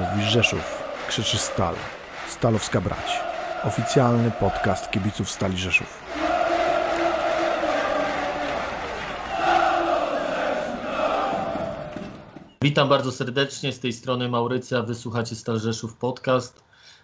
Mówi Rzeszów, krzyczy Stal. Stalowska Brać. Oficjalny podcast kibiców Stali Rzeszów. Witam bardzo serdecznie, z tej strony Maurycja, wysłuchacie Stal Rzeszów podcast,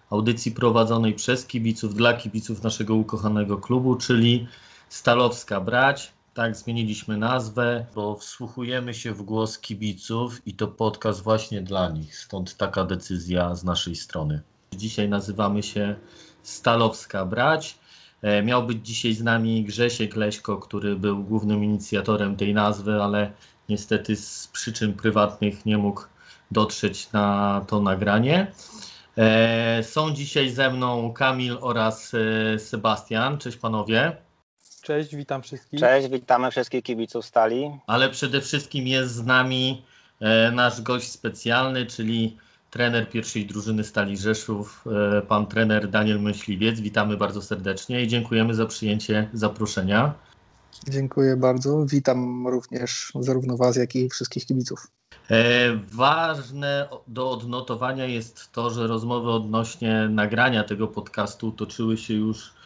audycji prowadzonej przez kibiców, dla kibiców naszego ukochanego klubu, czyli Stalowska Brać. Tak, zmieniliśmy nazwę, bo wsłuchujemy się w głos kibiców i to podcast właśnie dla nich, stąd taka decyzja z naszej strony. Dzisiaj nazywamy się Stalowska Brać. Miał być dzisiaj z nami Grzesiek Gleśko, który był głównym inicjatorem tej nazwy, ale niestety z przyczyn prywatnych nie mógł dotrzeć na to nagranie. Są dzisiaj ze mną Kamil oraz Sebastian. Cześć panowie. Cześć, witam wszystkich. Cześć, witamy wszystkich kibiców Stali. Ale przede wszystkim jest z nami nasz gość specjalny, czyli trener pierwszej drużyny Stali Rzeszów, pan trener Daniel Myśliwiec. Witamy bardzo serdecznie i dziękujemy za przyjęcie zaproszenia. Dziękuję bardzo. Witam również zarówno Was, jak i wszystkich kibiców. Ważne do odnotowania jest to, że rozmowy odnośnie nagrania tego podcastu toczyły się już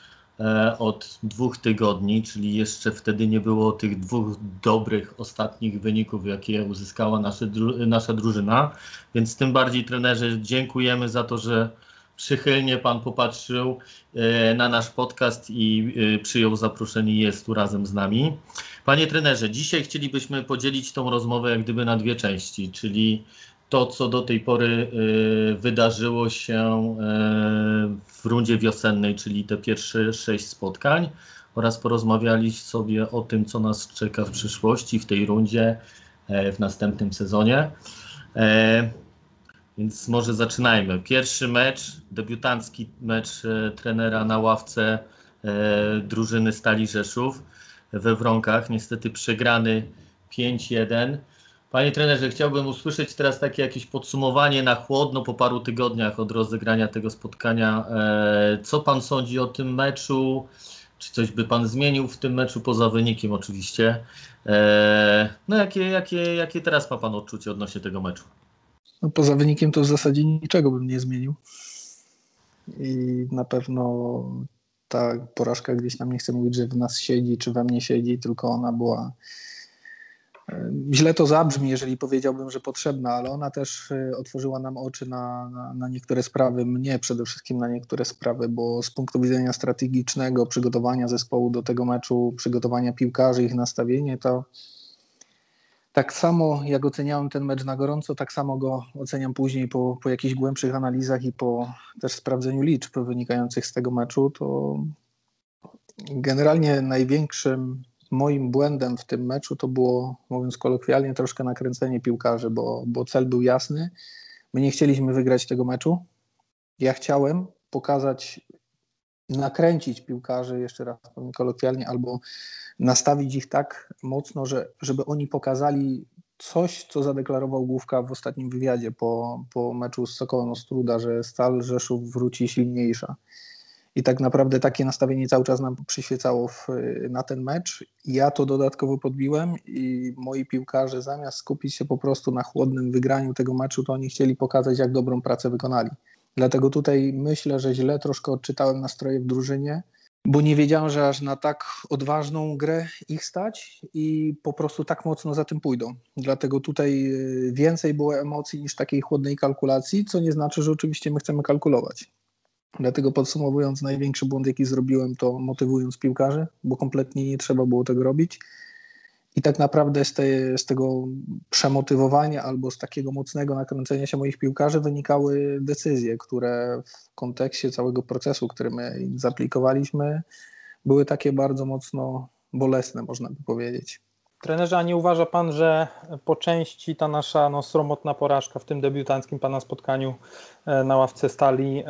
od 2 tygodni, czyli jeszcze wtedy nie było tych 2 dobrych ostatnich wyników, jakie uzyskała nasza drużyna, więc tym bardziej, trenerze, dziękujemy za to, że przychylnie Pan popatrzył na nasz podcast i przyjął zaproszenie i jest tu razem z nami. Panie trenerze, dzisiaj chcielibyśmy podzielić tą rozmowę jak gdyby na 2 części, czyli to, co do tej pory wydarzyło się w rundzie wiosennej, czyli te pierwsze 6 spotkań, oraz porozmawialiśmy sobie o tym, co nas czeka w przyszłości, w tej rundzie, w następnym sezonie. Więc może zaczynajmy. Pierwszy mecz, debiutancki mecz trenera na ławce drużyny Stali Rzeszów we Wronkach. Niestety przegrany 5-1. Panie trenerze, chciałbym usłyszeć teraz takie jakieś podsumowanie na chłodno po paru tygodniach od rozegrania tego spotkania. Co pan sądzi o tym meczu? Czy coś by pan zmienił w tym meczu, poza wynikiem oczywiście? No jakie teraz ma pan odczucie odnośnie tego meczu? No, poza wynikiem to w zasadzie niczego bym nie zmienił i na pewno ta porażka gdzieś tam, nie chcę mówić, że w nas siedzi czy we mnie siedzi, tylko ona była, źle to zabrzmi, jeżeli powiedziałbym, że potrzebna, ale ona też otworzyła nam oczy na niektóre sprawy, mnie przede wszystkim na niektóre sprawy, bo z punktu widzenia strategicznego przygotowania zespołu do tego meczu, przygotowania piłkarzy, ich nastawienie, to tak samo jak oceniałem ten mecz na gorąco, tak samo go oceniam później po jakichś głębszych analizach i po też sprawdzeniu liczb wynikających z tego meczu. To generalnie największym moim błędem w tym meczu to było, mówiąc kolokwialnie, troszkę nakręcenie piłkarzy, bo cel był jasny. My nie chcieliśmy wygrać tego meczu. Ja chciałem pokazać, nakręcić piłkarzy, jeszcze raz kolokwialnie, albo nastawić ich tak mocno, żeby oni pokazali coś, co zadeklarował Główka w ostatnim wywiadzie po meczu z Sokołem Ostróda, że Stal Rzeszów wróci silniejsza. I tak naprawdę takie nastawienie cały czas nam przyświecało na ten mecz. Ja to dodatkowo podbiłem i moi piłkarze, zamiast skupić się po prostu na chłodnym wygraniu tego meczu, to oni chcieli pokazać, jak dobrą pracę wykonali. Dlatego tutaj myślę, że źle troszkę odczytałem nastroje w drużynie, bo nie wiedziałem, że aż na tak odważną grę ich stać i po prostu tak mocno za tym pójdą. Dlatego tutaj więcej było emocji niż takiej chłodnej kalkulacji, co nie znaczy, że oczywiście my chcemy kalkulować. Dlatego podsumowując, największy błąd, jaki zrobiłem, to motywując piłkarzy, bo kompletnie nie trzeba było tego robić. I tak naprawdę z tego przemotywowania albo z takiego mocnego nakręcenia się moich piłkarzy wynikały decyzje, które w kontekście całego procesu, który my im zaaplikowaliśmy, były takie bardzo mocno bolesne, można by powiedzieć. Trenerze, a nie uważa pan, że po części ta nasza sromotna porażka w tym debiutanckim pana spotkaniu na ławce Stali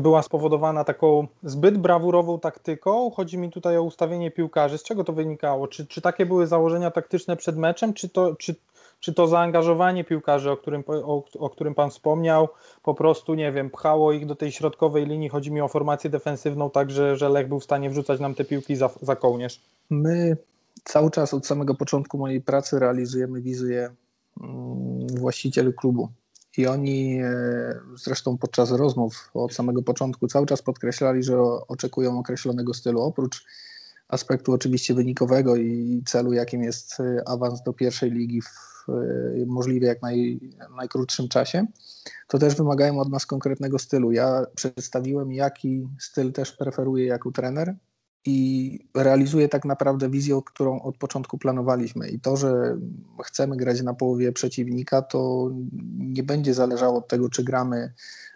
była spowodowana taką zbyt brawurową taktyką? Chodzi mi tutaj o ustawienie piłkarzy. Z czego to wynikało? Czy takie były założenia taktyczne przed meczem? Czy to zaangażowanie piłkarzy, o którym pan wspomniał, po prostu, nie wiem, pchało ich do tej środkowej linii? Chodzi mi o formację defensywną, tak że Lech był w stanie wrzucać nam te piłki za kołnierz. My cały czas od samego początku mojej pracy realizujemy wizję właścicieli klubu I oni zresztą podczas rozmów od samego początku cały czas podkreślali, że oczekują określonego stylu. Oprócz aspektu oczywiście wynikowego i celu, jakim jest awans do pierwszej ligi w możliwie jak najkrótszym czasie, to też wymagają od nas konkretnego stylu. Ja przedstawiłem, jaki styl też preferuję jako trener i realizuję tak naprawdę wizję, którą od początku planowaliśmy. I to, że chcemy grać na połowie przeciwnika, to nie będzie zależało od tego, czy gramy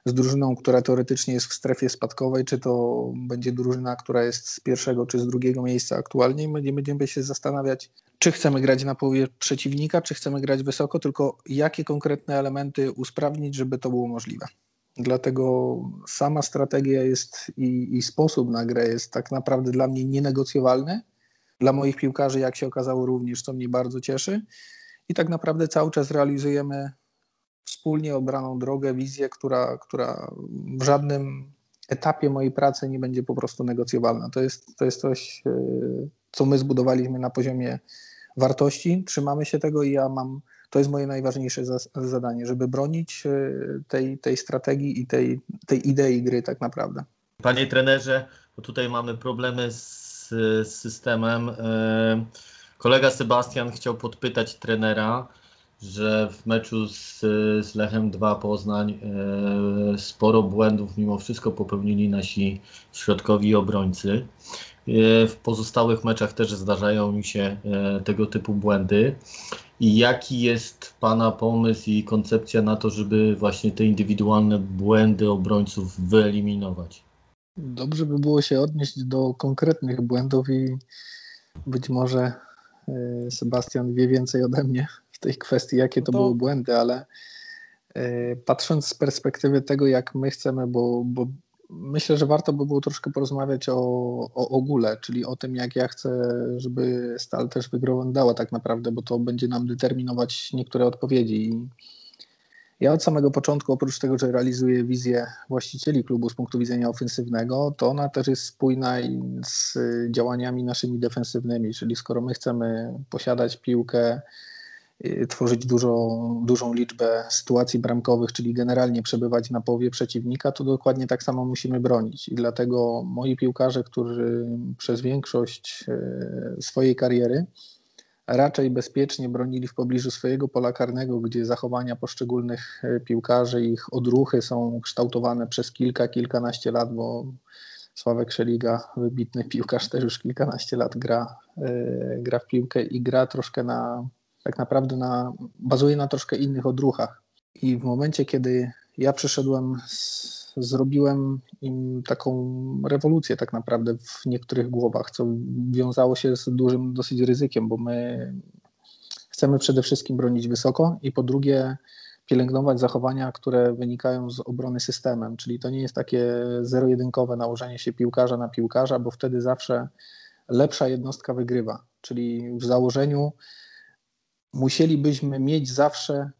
z drużyną, która teoretycznie jest w strefie spadkowej, czy to będzie drużyna, która jest z pierwszego czy z drugiego miejsca aktualnie. Nie będziemy się zastanawiać, czy chcemy grać na połowie przeciwnika, czy chcemy grać wysoko, tylko jakie konkretne elementy usprawnić, żeby to było możliwe. Dlatego sama strategia jest i sposób na grę jest tak naprawdę dla mnie nienegocjowalny. Dla moich piłkarzy, jak się okazało, również, co mnie bardzo cieszy. I tak naprawdę cały czas realizujemy wspólnie obraną drogę, wizję, która w żadnym etapie mojej pracy nie będzie po prostu negocjowalna. To jest coś, co my zbudowaliśmy na poziomie wartości. Trzymamy się tego i to jest moje najważniejsze zadanie, żeby bronić tej strategii i tej idei gry tak naprawdę. Panie trenerze, bo tutaj mamy problemy z systemem. Kolega Sebastian chciał podpytać trenera, że w meczu z Lechem 2 Poznań sporo błędów mimo wszystko popełnili nasi środkowi obrońcy. W pozostałych meczach też zdarzają mi się tego typu błędy. I jaki jest Pana pomysł i koncepcja na to, żeby właśnie te indywidualne błędy obrońców wyeliminować? Dobrze by było się odnieść do konkretnych błędów i być może Sebastian wie więcej ode mnie w tej kwestii, jakie to były błędy, ale patrząc z perspektywy tego, jak my chcemy, bo myślę, że warto by było troszkę porozmawiać o ogóle, czyli o tym, jak ja chcę, żeby Stal też wyglądała tak naprawdę, bo to będzie nam determinować niektóre odpowiedzi. I ja od samego początku, oprócz tego, że realizuję wizję właścicieli klubu z punktu widzenia ofensywnego, to ona też jest spójna z działaniami naszymi defensywnymi, czyli skoro my chcemy posiadać piłkę, tworzyć dużą liczbę sytuacji bramkowych, czyli generalnie przebywać na połowie przeciwnika, to dokładnie tak samo musimy bronić. I dlatego moi piłkarze, którzy przez większość swojej kariery raczej bezpiecznie bronili w pobliżu swojego pola karnego, gdzie zachowania poszczególnych piłkarzy, ich odruchy są kształtowane przez kilkanaście lat, bo Sławek Szeliga, wybitny piłkarz, też już kilkanaście lat gra w piłkę i gra troszkę bazuje na troszkę innych odruchach. I w momencie, kiedy ja przyszedłem, zrobiłem im taką rewolucję tak naprawdę w niektórych głowach, co wiązało się z dużym dosyć ryzykiem, bo my chcemy przede wszystkim bronić wysoko i po drugie pielęgnować zachowania, które wynikają z obrony systemem, czyli to nie jest takie zero-jedynkowe nałożenie się piłkarza na piłkarza, bo wtedy zawsze lepsza jednostka wygrywa, czyli w założeniu musielibyśmy mieć zawsze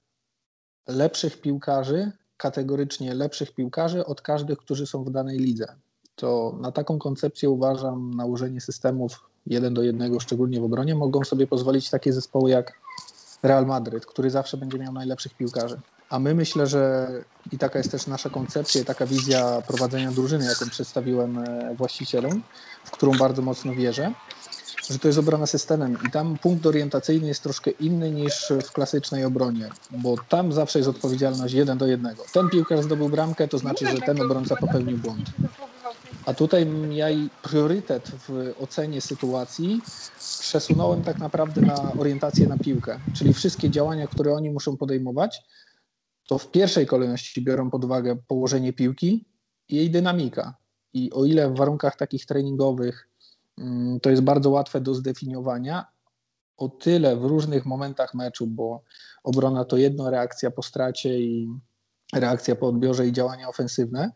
kategorycznie lepszych piłkarzy od każdych, którzy są w danej lidze. To na taką koncepcję uważam nałożenie systemów 1:1, szczególnie w obronie, mogą sobie pozwolić takie zespoły jak Real Madryt, który zawsze będzie miał najlepszych piłkarzy. A my myślę, że i taka jest też nasza koncepcja, taka wizja prowadzenia drużyny, jaką przedstawiłem właścicielom, w którą bardzo mocno wierzę, że to jest obrona systemem i tam punkt orientacyjny jest troszkę inny niż w klasycznej obronie, bo tam zawsze jest odpowiedzialność 1:1. Ten piłkarz zdobył bramkę, to znaczy, że ten obrońca popełnił błąd. A tutaj ja priorytet w ocenie sytuacji przesunąłem tak naprawdę na orientację na piłkę, czyli wszystkie działania, które oni muszą podejmować, to w pierwszej kolejności biorą pod uwagę położenie piłki i jej dynamika. I o ile w warunkach takich treningowych to jest bardzo łatwe do zdefiniowania, o tyle w różnych momentach meczu, bo obrona to jedno, reakcja po stracie i reakcja po odbiorze i działania ofensywne,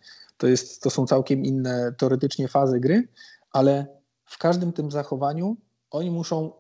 to są całkiem inne teoretycznie fazy gry, ale w każdym tym zachowaniu oni muszą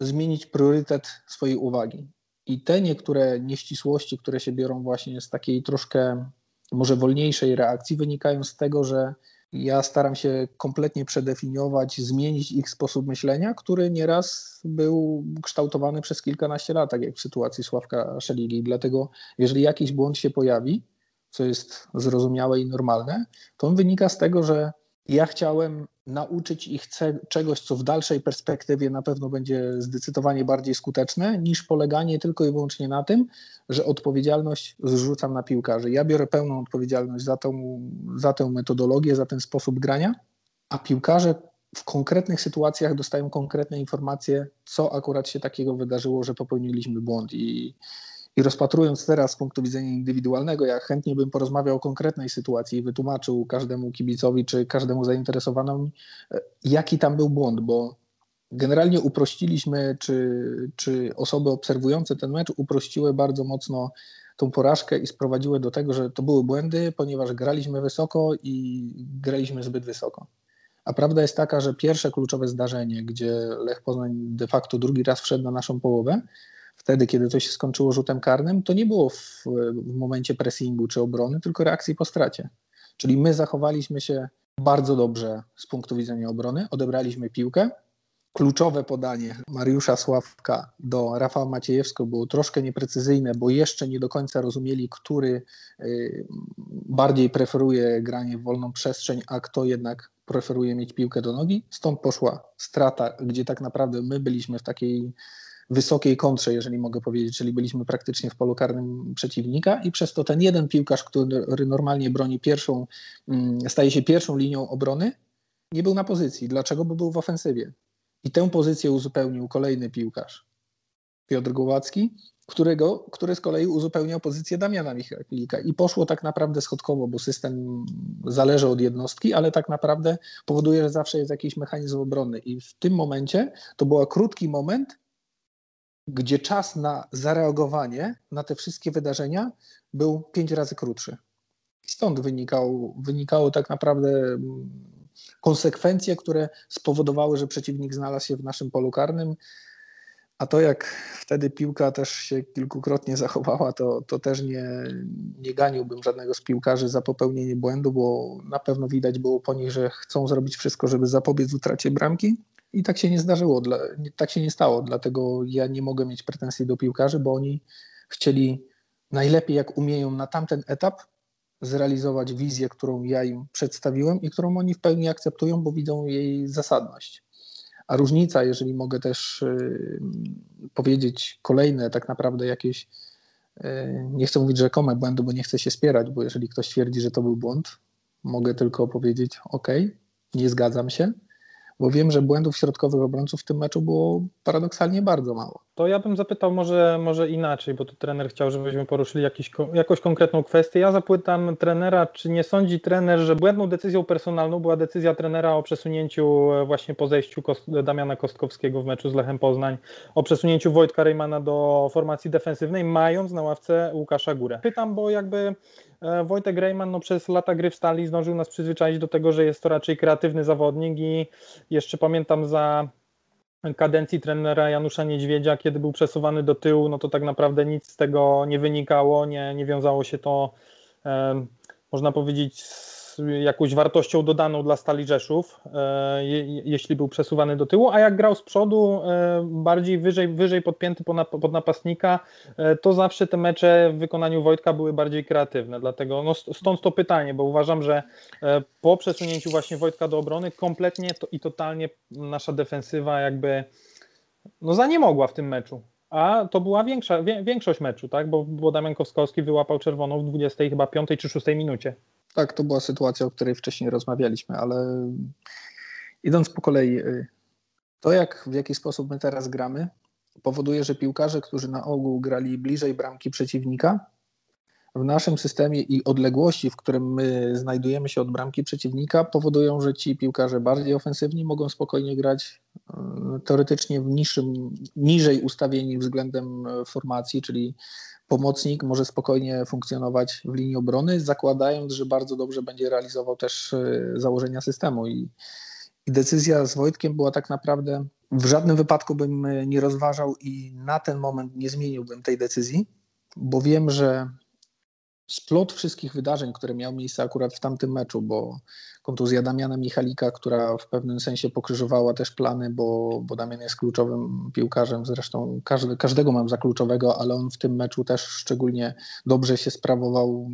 zmienić priorytet swojej uwagi. I te niektóre nieścisłości, które się biorą właśnie z takiej troszkę może wolniejszej reakcji, wynikają z tego, że Ja staram się kompletnie przedefiniować, zmienić ich sposób myślenia, który nieraz był kształtowany przez kilkanaście lat, tak jak w sytuacji Sławka Szeligi. Dlatego jeżeli jakiś błąd się pojawi, co jest zrozumiałe i normalne, to on wynika z tego, że ja chciałem nauczyć ich czegoś, co w dalszej perspektywie na pewno będzie zdecydowanie bardziej skuteczne, niż poleganie tylko i wyłącznie na tym, że odpowiedzialność zrzucam na piłkarzy. Ja biorę pełną odpowiedzialność za tę metodologię, za ten sposób grania, a piłkarze w konkretnych sytuacjach dostają konkretne informacje, co akurat się takiego wydarzyło, że popełniliśmy błąd. I rozpatrując teraz z punktu widzenia indywidualnego, ja chętnie bym porozmawiał o konkretnej sytuacji i wytłumaczył każdemu kibicowi czy każdemu zainteresowanemu, jaki tam był błąd, bo generalnie uprościliśmy, czy osoby obserwujące ten mecz uprościły bardzo mocno tą porażkę i sprowadziły do tego, że to były błędy, ponieważ graliśmy wysoko i graliśmy zbyt wysoko. A prawda jest taka, że pierwsze kluczowe zdarzenie, gdzie Lech Poznań de facto drugi raz wszedł na naszą połowę, wtedy, kiedy to się skończyło rzutem karnym, to nie było w momencie pressingu czy obrony, tylko reakcji po stracie. Czyli my zachowaliśmy się bardzo dobrze z punktu widzenia obrony, odebraliśmy piłkę. Kluczowe podanie Mariusza Sławka do Rafała Maciejewskiego było troszkę nieprecyzyjne, bo jeszcze nie do końca rozumieli, który bardziej preferuje granie w wolną przestrzeń, a kto jednak preferuje mieć piłkę do nogi. Stąd poszła strata, gdzie tak naprawdę my byliśmy w takiej wysokiej kontrze, jeżeli mogę powiedzieć, czyli byliśmy praktycznie w polu karnym przeciwnika i przez to ten jeden piłkarz, który normalnie broni pierwszą, staje się pierwszą linią obrony, nie był na pozycji. Dlaczego? Bo był w ofensywie. I tę pozycję uzupełnił kolejny piłkarz, Piotr Głowacki, który z kolei uzupełniał pozycję Damiana Michalika. I poszło tak naprawdę schodkowo, bo system zależy od jednostki, ale tak naprawdę powoduje, że zawsze jest jakiś mechanizm obronny. I w tym momencie to był krótki moment, gdzie czas na zareagowanie na te wszystkie wydarzenia był 5 razy krótszy. Stąd wynikały tak naprawdę konsekwencje, które spowodowały, że przeciwnik znalazł się w naszym polu karnym, a to jak wtedy piłka też się kilkukrotnie zachowała, to też nie ganiłbym żadnego z piłkarzy za popełnienie błędu, bo na pewno widać było po nich, że chcą zrobić wszystko, żeby zapobiec utracie bramki. I tak się nie zdarzyło, tak się nie stało, dlatego ja nie mogę mieć pretensji do piłkarzy, bo oni chcieli najlepiej jak umieją na tamten etap zrealizować wizję, którą ja im przedstawiłem i którą oni w pełni akceptują, bo widzą jej zasadność. A różnica, jeżeli mogę też powiedzieć kolejne tak naprawdę jakieś, nie chcę mówić rzekome błędy, bo nie chcę się spierać, bo jeżeli ktoś twierdzi, że to był błąd, mogę tylko powiedzieć okej, nie zgadzam się. Bo wiem, że błędów środkowych obrońców w tym meczu było paradoksalnie bardzo mało. To ja bym zapytał może inaczej, bo tu trener chciał, żebyśmy poruszyli jakąś konkretną kwestię. Ja zapytam trenera, czy nie sądzi trener, że błędną decyzją personalną była decyzja trenera o przesunięciu właśnie po zejściu Damiana Kostkowskiego w meczu z Lechem Poznań, o przesunięciu Wojtka Rejmana do formacji defensywnej, mając na ławce Łukasza Górę. Pytam, bo jakby Wojtek Rejman przez lata gry w Stali zdążył nas przyzwyczaić do tego, że jest to raczej kreatywny zawodnik i jeszcze pamiętam za kadencji trenera Janusza Niedźwiedzia, kiedy był przesuwany do tyłu, to tak naprawdę nic z tego nie wynikało, nie wiązało się to, można powiedzieć, z jakąś wartością dodaną dla Stali Rzeszów, jeśli był przesuwany do tyłu, a jak grał z przodu, bardziej wyżej podpięty pod napastnika, to zawsze te mecze w wykonaniu Wojtka były bardziej kreatywne, dlatego stąd to pytanie, bo uważam, że po przesunięciu właśnie Wojtka do obrony kompletnie i totalnie nasza defensywa jakby zaniemogła w tym meczu. A to była większość meczu, tak? Bo Damian Kostkowski wyłapał czerwoną w 25 czy 6 minucie. Tak, to była sytuacja, o której wcześniej rozmawialiśmy, ale idąc po kolei, to w jaki sposób my teraz gramy, powoduje, że piłkarze, którzy na ogół grali bliżej bramki przeciwnika, w naszym systemie i odległości, w którym my znajdujemy się od bramki przeciwnika, powodują, że ci piłkarze bardziej ofensywni mogą spokojnie grać teoretycznie niżej ustawieni względem formacji, czyli pomocnik może spokojnie funkcjonować w linii obrony, zakładając, że bardzo dobrze będzie realizował też założenia systemu. I decyzja z Wojtkiem była tak naprawdę, w żadnym wypadku bym nie rozważał i na ten moment nie zmieniłbym tej decyzji, bo wiem, że splot wszystkich wydarzeń, które miały miejsce akurat w tamtym meczu, bo kontuzja Damiana Michalika, która w pewnym sensie pokrzyżowała też plany, bo Damian jest kluczowym piłkarzem, zresztą każdego mam za kluczowego, ale on w tym meczu też szczególnie dobrze się sprawował,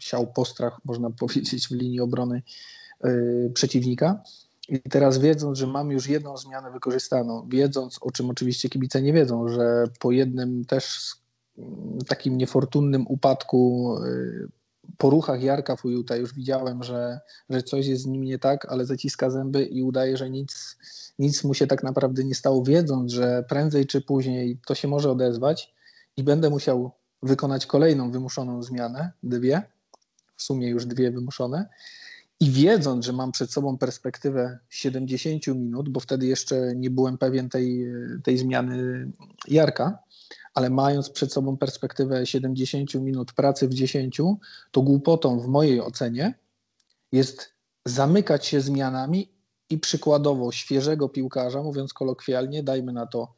siał postrach, można powiedzieć, w linii obrony przeciwnika. I teraz wiedząc, że mam już jedną zmianę wykorzystaną, wiedząc, o czym oczywiście kibice nie wiedzą, że po jednym też takim niefortunnym upadku po ruchach Jarka Fojuta już widziałem, że coś jest z nim nie tak, ale zaciska zęby i udaje, że nic mu się tak naprawdę nie stało, wiedząc, że prędzej czy później to się może odezwać i będę musiał wykonać kolejną wymuszoną zmianę, w sumie już dwie wymuszone. I wiedząc, że mam przed sobą perspektywę 70 minut, bo wtedy jeszcze nie byłem pewien tej zmiany Jarka, ale mając przed sobą perspektywę 70 minut pracy w 10, to głupotą w mojej ocenie jest zamykać się zmianami i przykładowo świeżego piłkarza, mówiąc kolokwialnie, dajmy na to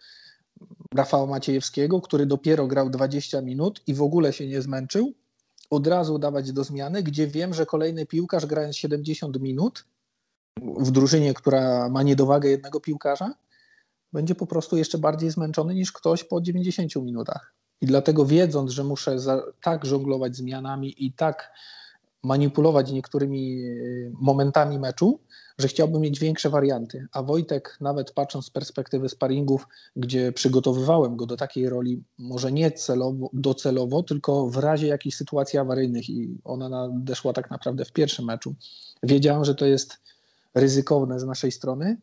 Rafała Maciejewskiego, który dopiero grał 20 minut i w ogóle się nie zmęczył, od razu dawać do zmiany, gdzie wiem, że kolejny piłkarz, grając 70 minut w drużynie, która ma niedowagę jednego piłkarza, będzie po prostu jeszcze bardziej zmęczony niż ktoś po 90 minutach. I dlatego wiedząc, że muszę tak żonglować zmianami i tak manipulować niektórymi momentami meczu, że chciałbym mieć większe warianty. A Wojtek, nawet patrząc z perspektywy sparingów, gdzie przygotowywałem go do takiej roli, może nie docelowo, tylko w razie jakichś sytuacji awaryjnych, i ona nadeszła tak naprawdę w pierwszym meczu. Wiedziałem, że to jest ryzykowne z naszej strony,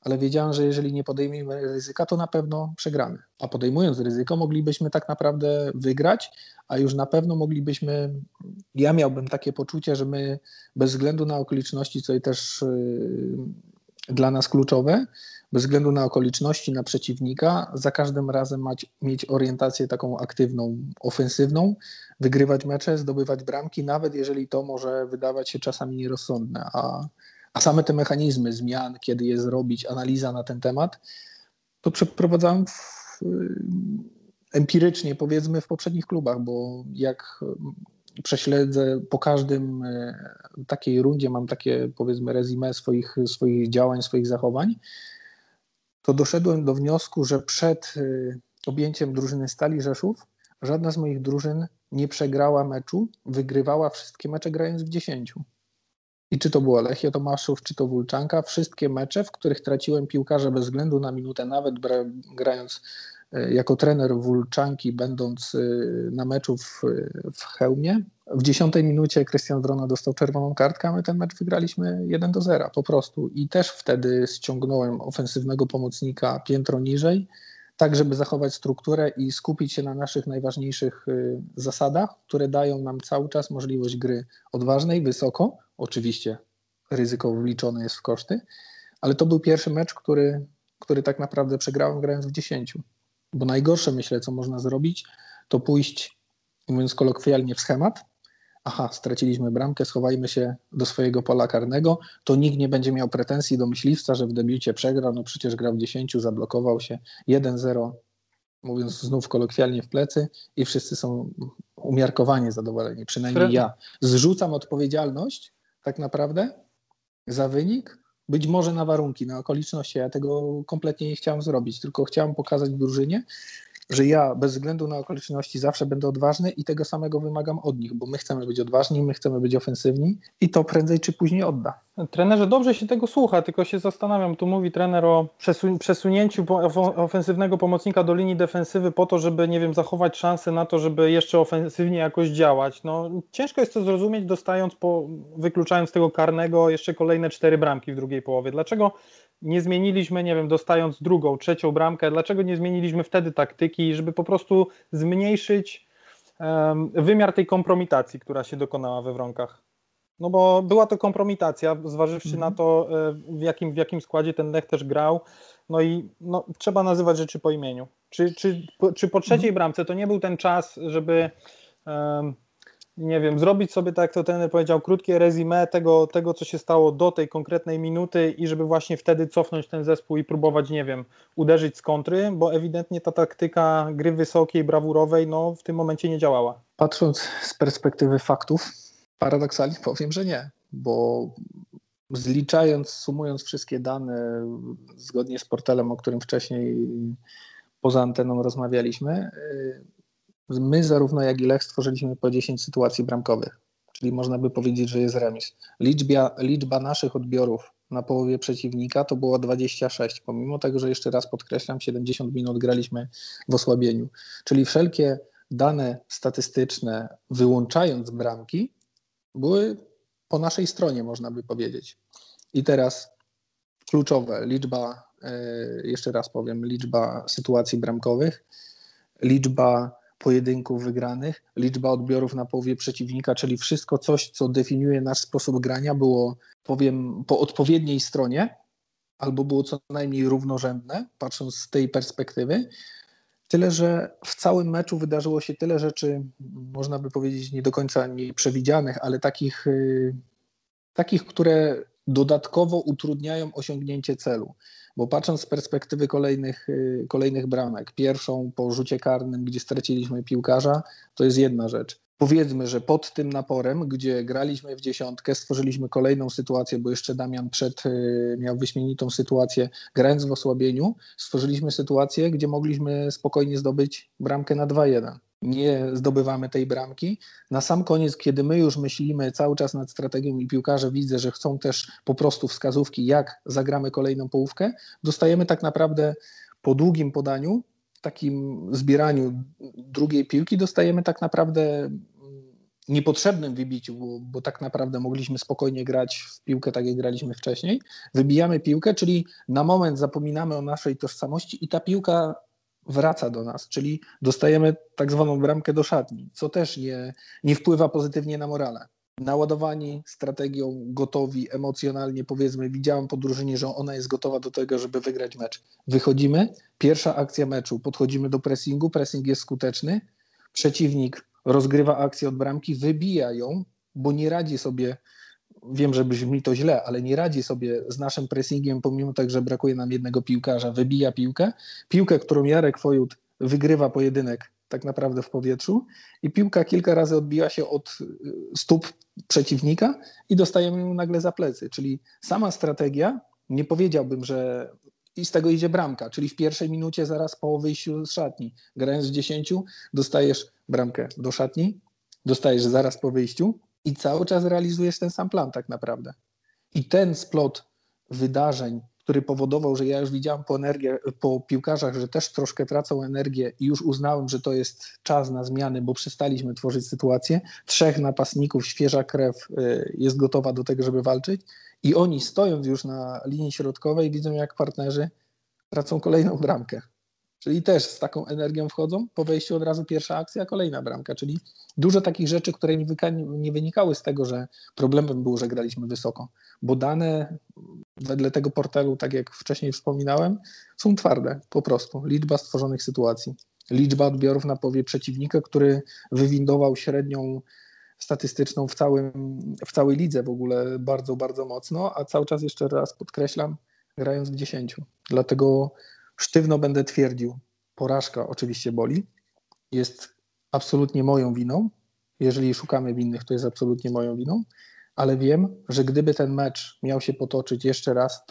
ale wiedziałem, że jeżeli nie podejmiemy ryzyka, to na pewno przegramy. A podejmując ryzyko, moglibyśmy tak naprawdę wygrać, a już na pewno moglibyśmy, ja miałbym takie poczucie, że my bez względu na okoliczności, co i też dla nas kluczowe, bez względu na okoliczności, na przeciwnika, za każdym razem mieć orientację taką aktywną, ofensywną, wygrywać mecze, zdobywać bramki, nawet jeżeli to może wydawać się czasami nierozsądne, a same te mechanizmy zmian, kiedy je zrobić, analiza na ten temat, to przeprowadzałem empirycznie, powiedzmy, w poprzednich klubach, bo jak prześledzę po każdym takiej rundzie, mam takie, powiedzmy, resume swoich działań, swoich zachowań, to doszedłem do wniosku, że przed objęciem drużyny Stali Rzeszów żadna z moich drużyn nie przegrała meczu, wygrywała wszystkie mecze grając w 10. I czy to było Lechia Tomaszów, czy to Wólczanka, wszystkie mecze, w których traciłem piłkarza bez względu na minutę, nawet grając jako trener Wólczanki, będąc na meczu w Chełmie, w 10 minucie Krystian Wrona dostał czerwoną kartkę, a my ten mecz wygraliśmy 1-0 po prostu. I też wtedy ściągnąłem ofensywnego pomocnika piętro niżej, tak żeby zachować strukturę i skupić się na naszych najważniejszych zasadach, które dają nam cały czas możliwość gry odważnej, wysoko. Oczywiście ryzyko wliczone jest w koszty, ale to był pierwszy mecz, który tak naprawdę przegrałem grając w 10. Bo najgorsze, myślę, co można zrobić, to pójść, mówiąc kolokwialnie, w schemat. Aha, straciliśmy bramkę, schowajmy się do swojego pola karnego. To nikt nie będzie miał pretensji do myśliwca, że w debiucie przegrał, no przecież grał w 10, zablokował się 1-0, mówiąc znów kolokwialnie, w plecy i wszyscy są umiarkowanie zadowoleni. Przynajmniej ja zrzucam odpowiedzialność tak naprawdę za wynik, być może na warunki, na okoliczności. Ja tego kompletnie nie chciałem zrobić, tylko chciałem pokazać drużynie, że ja bez względu na okoliczności zawsze będę odważny i tego samego wymagam od nich, bo my chcemy być odważni, my chcemy być ofensywni i to prędzej czy później odda. Trenerze, dobrze się tego słucha, tylko się zastanawiam, tu mówi trener o przesunięciu ofensywnego pomocnika do linii defensywy po to, żeby, nie wiem, zachować szansę na to, żeby jeszcze ofensywnie jakoś działać. No, ciężko jest to zrozumieć, wykluczając tego karnego jeszcze kolejne 4 bramki w drugiej połowie. Dlaczego nie zmieniliśmy, nie wiem, dostając 2., 3. bramkę, dlaczego nie zmieniliśmy wtedy taktyki, żeby po prostu zmniejszyć wymiar tej kompromitacji, która się dokonała we Wronkach? No bo była to kompromitacja, zważywszy na to, w jakim składzie ten Lech też grał, no i no, trzeba nazywać rzeczy po imieniu. Czy po 3. bramce to nie był ten czas, żeby... nie wiem, zrobić sobie, tak jak to trener powiedział, krótkie resume tego, co się stało do tej konkretnej minuty i żeby właśnie wtedy cofnąć ten zespół i próbować, nie wiem, uderzyć z kontry, bo ewidentnie ta taktyka gry wysokiej, brawurowej, no w tym momencie nie działała. Patrząc z perspektywy faktów, paradoksalnie powiem, że nie, bo zliczając, sumując wszystkie dane zgodnie z portalem, o którym wcześniej poza anteną rozmawialiśmy, my zarówno jak i Lech stworzyliśmy po 10 sytuacji bramkowych, czyli można by powiedzieć, że jest remis. Liczba naszych odbiorów na połowie przeciwnika to było 26, pomimo tego, że jeszcze raz podkreślam, 70 minut graliśmy w osłabieniu, czyli wszelkie dane statystyczne, wyłączając bramki, były po naszej stronie, można by powiedzieć. I teraz kluczowe, liczba, jeszcze raz powiem, liczba sytuacji bramkowych, liczba pojedynków wygranych, liczba odbiorów na połowie przeciwnika, czyli wszystko coś, co definiuje nasz sposób grania, było, powiem, po odpowiedniej stronie, albo było co najmniej równorzędne, patrząc z tej perspektywy. Tyle, że w całym meczu wydarzyło się tyle rzeczy, można by powiedzieć, nie do końca nieprzewidzianych, ale takich, które dodatkowo utrudniają osiągnięcie celu. Bo patrząc z perspektywy kolejnych bramek, pierwszą po rzucie karnym, gdzie straciliśmy piłkarza, to jest jedna rzecz. Powiedzmy, że pod tym naporem, gdzie graliśmy w dziesiątkę, stworzyliśmy kolejną sytuację, bo jeszcze Damian miał wyśmienitą sytuację, grając w osłabieniu, stworzyliśmy sytuację, gdzie mogliśmy spokojnie zdobyć bramkę na 2-1. Nie zdobywamy tej bramki. Na sam koniec, kiedy my już myślimy cały czas nad strategią i piłkarze widzę, że chcą też po prostu wskazówki, jak zagramy kolejną połówkę, dostajemy tak naprawdę po długim podaniu, takim zbieraniu drugiej piłki, dostajemy tak naprawdę niepotrzebnym wybiciu, bo tak naprawdę mogliśmy spokojnie grać w piłkę, tak jak graliśmy wcześniej. Wybijamy piłkę, czyli na moment zapominamy o naszej tożsamości i ta piłka wraca do nas, czyli dostajemy tak zwaną bramkę do szatni, co też nie wpływa pozytywnie na morale. Naładowani strategią, gotowi emocjonalnie, powiedzmy, widziałem po drużynie, że ona jest gotowa do tego, żeby wygrać mecz. Wychodzimy, pierwsza akcja meczu, podchodzimy do pressingu, pressing jest skuteczny, przeciwnik rozgrywa akcję od bramki, wybija ją, bo nie radzi sobie, wiem, że brzmi to źle, ale nie radzi sobie z naszym pressingiem, pomimo tego, że brakuje nam jednego piłkarza, wybija piłkę, którą Jarek Fojut wygrywa pojedynek, tak naprawdę w powietrzu i piłka kilka razy odbiła się od stóp przeciwnika i dostajemy ją nagle za plecy. Czyli sama strategia, nie powiedziałbym, że i z tego idzie bramka, czyli w pierwszej minucie zaraz po wyjściu z szatni. Grając w 10 dostajesz bramkę do szatni, dostajesz zaraz po wyjściu i cały czas realizujesz ten sam plan tak naprawdę. I ten splot wydarzeń, który powodował, że ja już widziałem po piłkarzach, że też troszkę tracą energię i już uznałem, że to jest czas na zmiany, bo przestaliśmy tworzyć sytuację. 3 napastników, świeża krew jest gotowa do tego, żeby walczyć i oni stojąc już na linii środkowej widzą, jak partnerzy tracą kolejną bramkę. Czyli też z taką energią wchodzą, po wejściu od razu pierwsza akcja, kolejna bramka, czyli dużo takich rzeczy, które nie wynikały z tego, że problemem było, że graliśmy wysoko, bo dane wedle tego portalu, tak jak wcześniej wspominałem, są twarde po prostu. Liczba stworzonych sytuacji, liczba odbiorów na połowie przeciwnika, który wywindował średnią statystyczną w całej lidze w ogóle bardzo, bardzo mocno, a cały czas jeszcze raz podkreślam, grając w 10. Dlatego sztywno będę twierdził, porażka oczywiście boli, jest absolutnie moją winą, jeżeli szukamy winnych, to jest absolutnie moją winą, ale wiem, że gdyby ten mecz miał się potoczyć jeszcze raz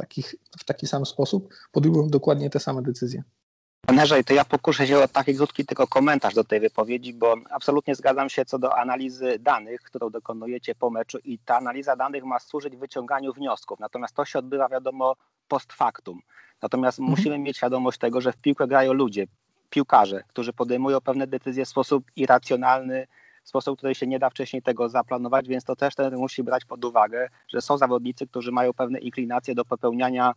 w taki sam sposób, podjąłbym dokładnie te same decyzje. Panerze, to ja pokuszę się o taki krótki tylko komentarz do tej wypowiedzi, bo absolutnie zgadzam się co do analizy danych, którą dokonujecie po meczu i ta analiza danych ma służyć wyciąganiu wniosków, natomiast to się odbywa wiadomo post factum. Natomiast musimy mieć świadomość tego, że w piłkę grają ludzie, piłkarze, którzy podejmują pewne decyzje w sposób irracjonalny, w sposób, który się nie da wcześniej tego zaplanować, więc to też ten musi brać pod uwagę, że są zawodnicy, którzy mają pewne inklinacje do popełniania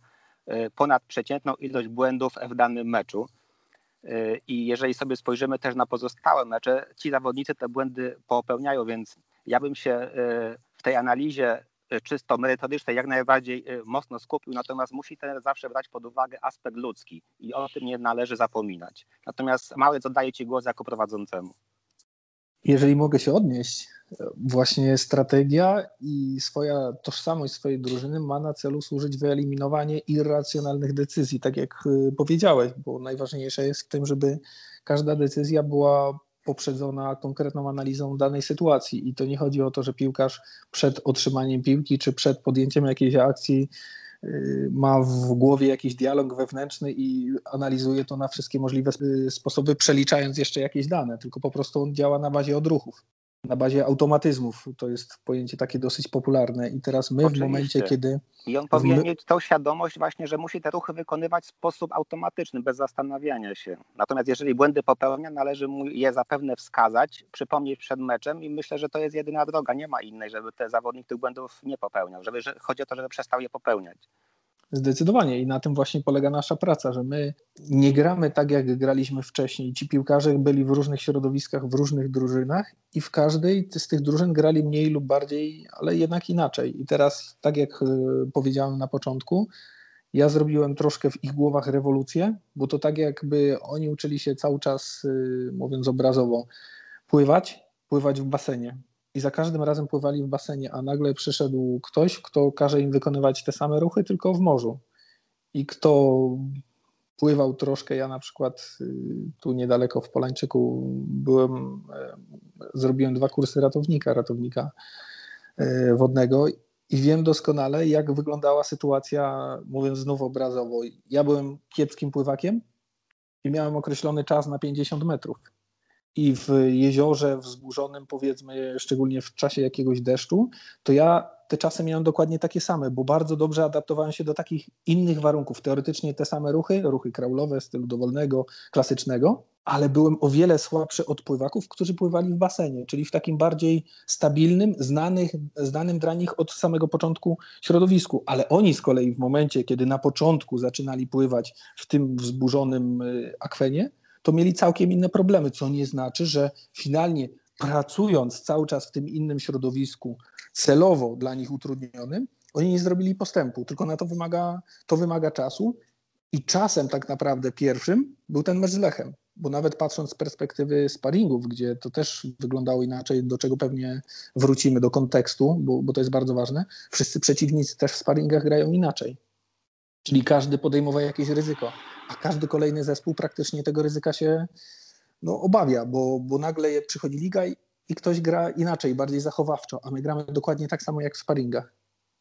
ponadprzeciętną ilość błędów w danym meczu. I jeżeli sobie spojrzymy też na pozostałe mecze, ci zawodnicy te błędy popełniają, więc ja bym się w tej analizie czysto merytoryczne, jak najbardziej mocno skupił, natomiast musi ten zawsze brać pod uwagę aspekt ludzki i o tym nie należy zapominać. Natomiast Mauryc, oddaję Ci głos jako prowadzącemu. Jeżeli mogę się odnieść, właśnie strategia i swoja tożsamość swojej drużyny ma na celu służyć wyeliminowaniu irracjonalnych decyzji, tak jak powiedziałeś, bo najważniejsze jest w tym, żeby każda decyzja była poprzedzona konkretną analizą danej sytuacji i to nie chodzi o to, że piłkarz przed otrzymaniem piłki czy przed podjęciem jakiejś akcji ma w głowie jakiś dialog wewnętrzny i analizuje to na wszystkie możliwe sposoby, przeliczając jeszcze jakieś dane, tylko po prostu on działa na bazie odruchów, na bazie automatyzmów. To jest pojęcie takie dosyć popularne i teraz my oczywiście. W momencie, kiedy... I on powinien mieć tą świadomość właśnie, że musi te ruchy wykonywać w sposób automatyczny, bez zastanawiania się. Natomiast jeżeli błędy popełnia, należy mu je zapewne wskazać, przypomnieć przed meczem i myślę, że to jest jedyna droga, nie ma innej, żeby ten zawodnik tych błędów nie popełniał. Chodzi o to, żeby przestał je popełniać. Zdecydowanie i na tym właśnie polega nasza praca, że my nie gramy tak, jak graliśmy wcześniej. Ci piłkarze byli w różnych środowiskach, w różnych drużynach i w każdej z tych drużyn grali mniej lub bardziej, ale jednak inaczej. I teraz, tak jak powiedziałem na początku, ja zrobiłem troszkę w ich głowach rewolucję, bo to tak jakby oni uczyli się cały czas, mówiąc obrazowo, pływać w basenie. I za każdym razem pływali w basenie, a nagle przyszedł ktoś, kto każe im wykonywać te same ruchy, tylko w morzu. I kto pływał troszkę, ja na przykład tu niedaleko w Polańczyku byłem, zrobiłem 2 kursy ratownika wodnego i wiem doskonale, jak wyglądała sytuacja, mówiąc znów obrazowo. Ja byłem kiepskim pływakiem i miałem określony czas na 50 metrów. I w jeziorze wzburzonym, powiedzmy, szczególnie w czasie jakiegoś deszczu, to ja te czasy miałem dokładnie takie same, bo bardzo dobrze adaptowałem się do takich innych warunków. Teoretycznie te same ruchy kraulowe, stylu dowolnego, klasycznego, ale byłem o wiele słabszy od pływaków, którzy pływali w basenie, czyli w takim bardziej stabilnym, znanym dla nich od samego początku środowisku. Ale oni z kolei w momencie, kiedy na początku zaczynali pływać w tym wzburzonym akwenie, to mieli całkiem inne problemy, co nie znaczy, że finalnie pracując cały czas w tym innym środowisku, celowo dla nich utrudnionym, oni nie zrobili postępu, tylko na to wymaga czasu i czasem tak naprawdę pierwszym był ten mecz z Lechem, bo nawet patrząc z perspektywy sparingów, gdzie to też wyglądało inaczej, do czego pewnie wrócimy do kontekstu, bo to jest bardzo ważne, wszyscy przeciwnicy też w sparingach grają inaczej. Czyli każdy podejmował jakieś ryzyko, a każdy kolejny zespół praktycznie tego ryzyka się obawia, bo nagle przychodzi liga i ktoś gra inaczej, bardziej zachowawczo, a my gramy dokładnie tak samo jak w sparingach.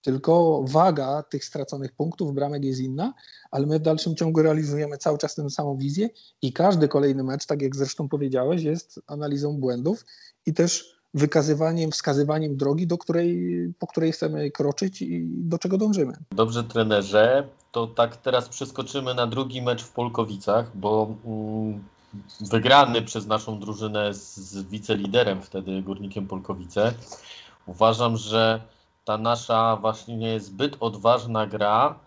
Tylko waga tych straconych punktów, bramek jest inna, ale my w dalszym ciągu realizujemy cały czas tę samą wizję i każdy kolejny mecz, tak jak zresztą powiedziałeś, jest analizą błędów i też wykazywaniem, wskazywaniem drogi, po której chcemy kroczyć i do czego dążymy. Dobrze, trenerze, to tak teraz przeskoczymy na drugi mecz w Polkowicach, bo wygrany przez naszą drużynę z wiceliderem wtedy Górnikiem Polkowice, uważam, że ta nasza właśnie zbyt odważna gra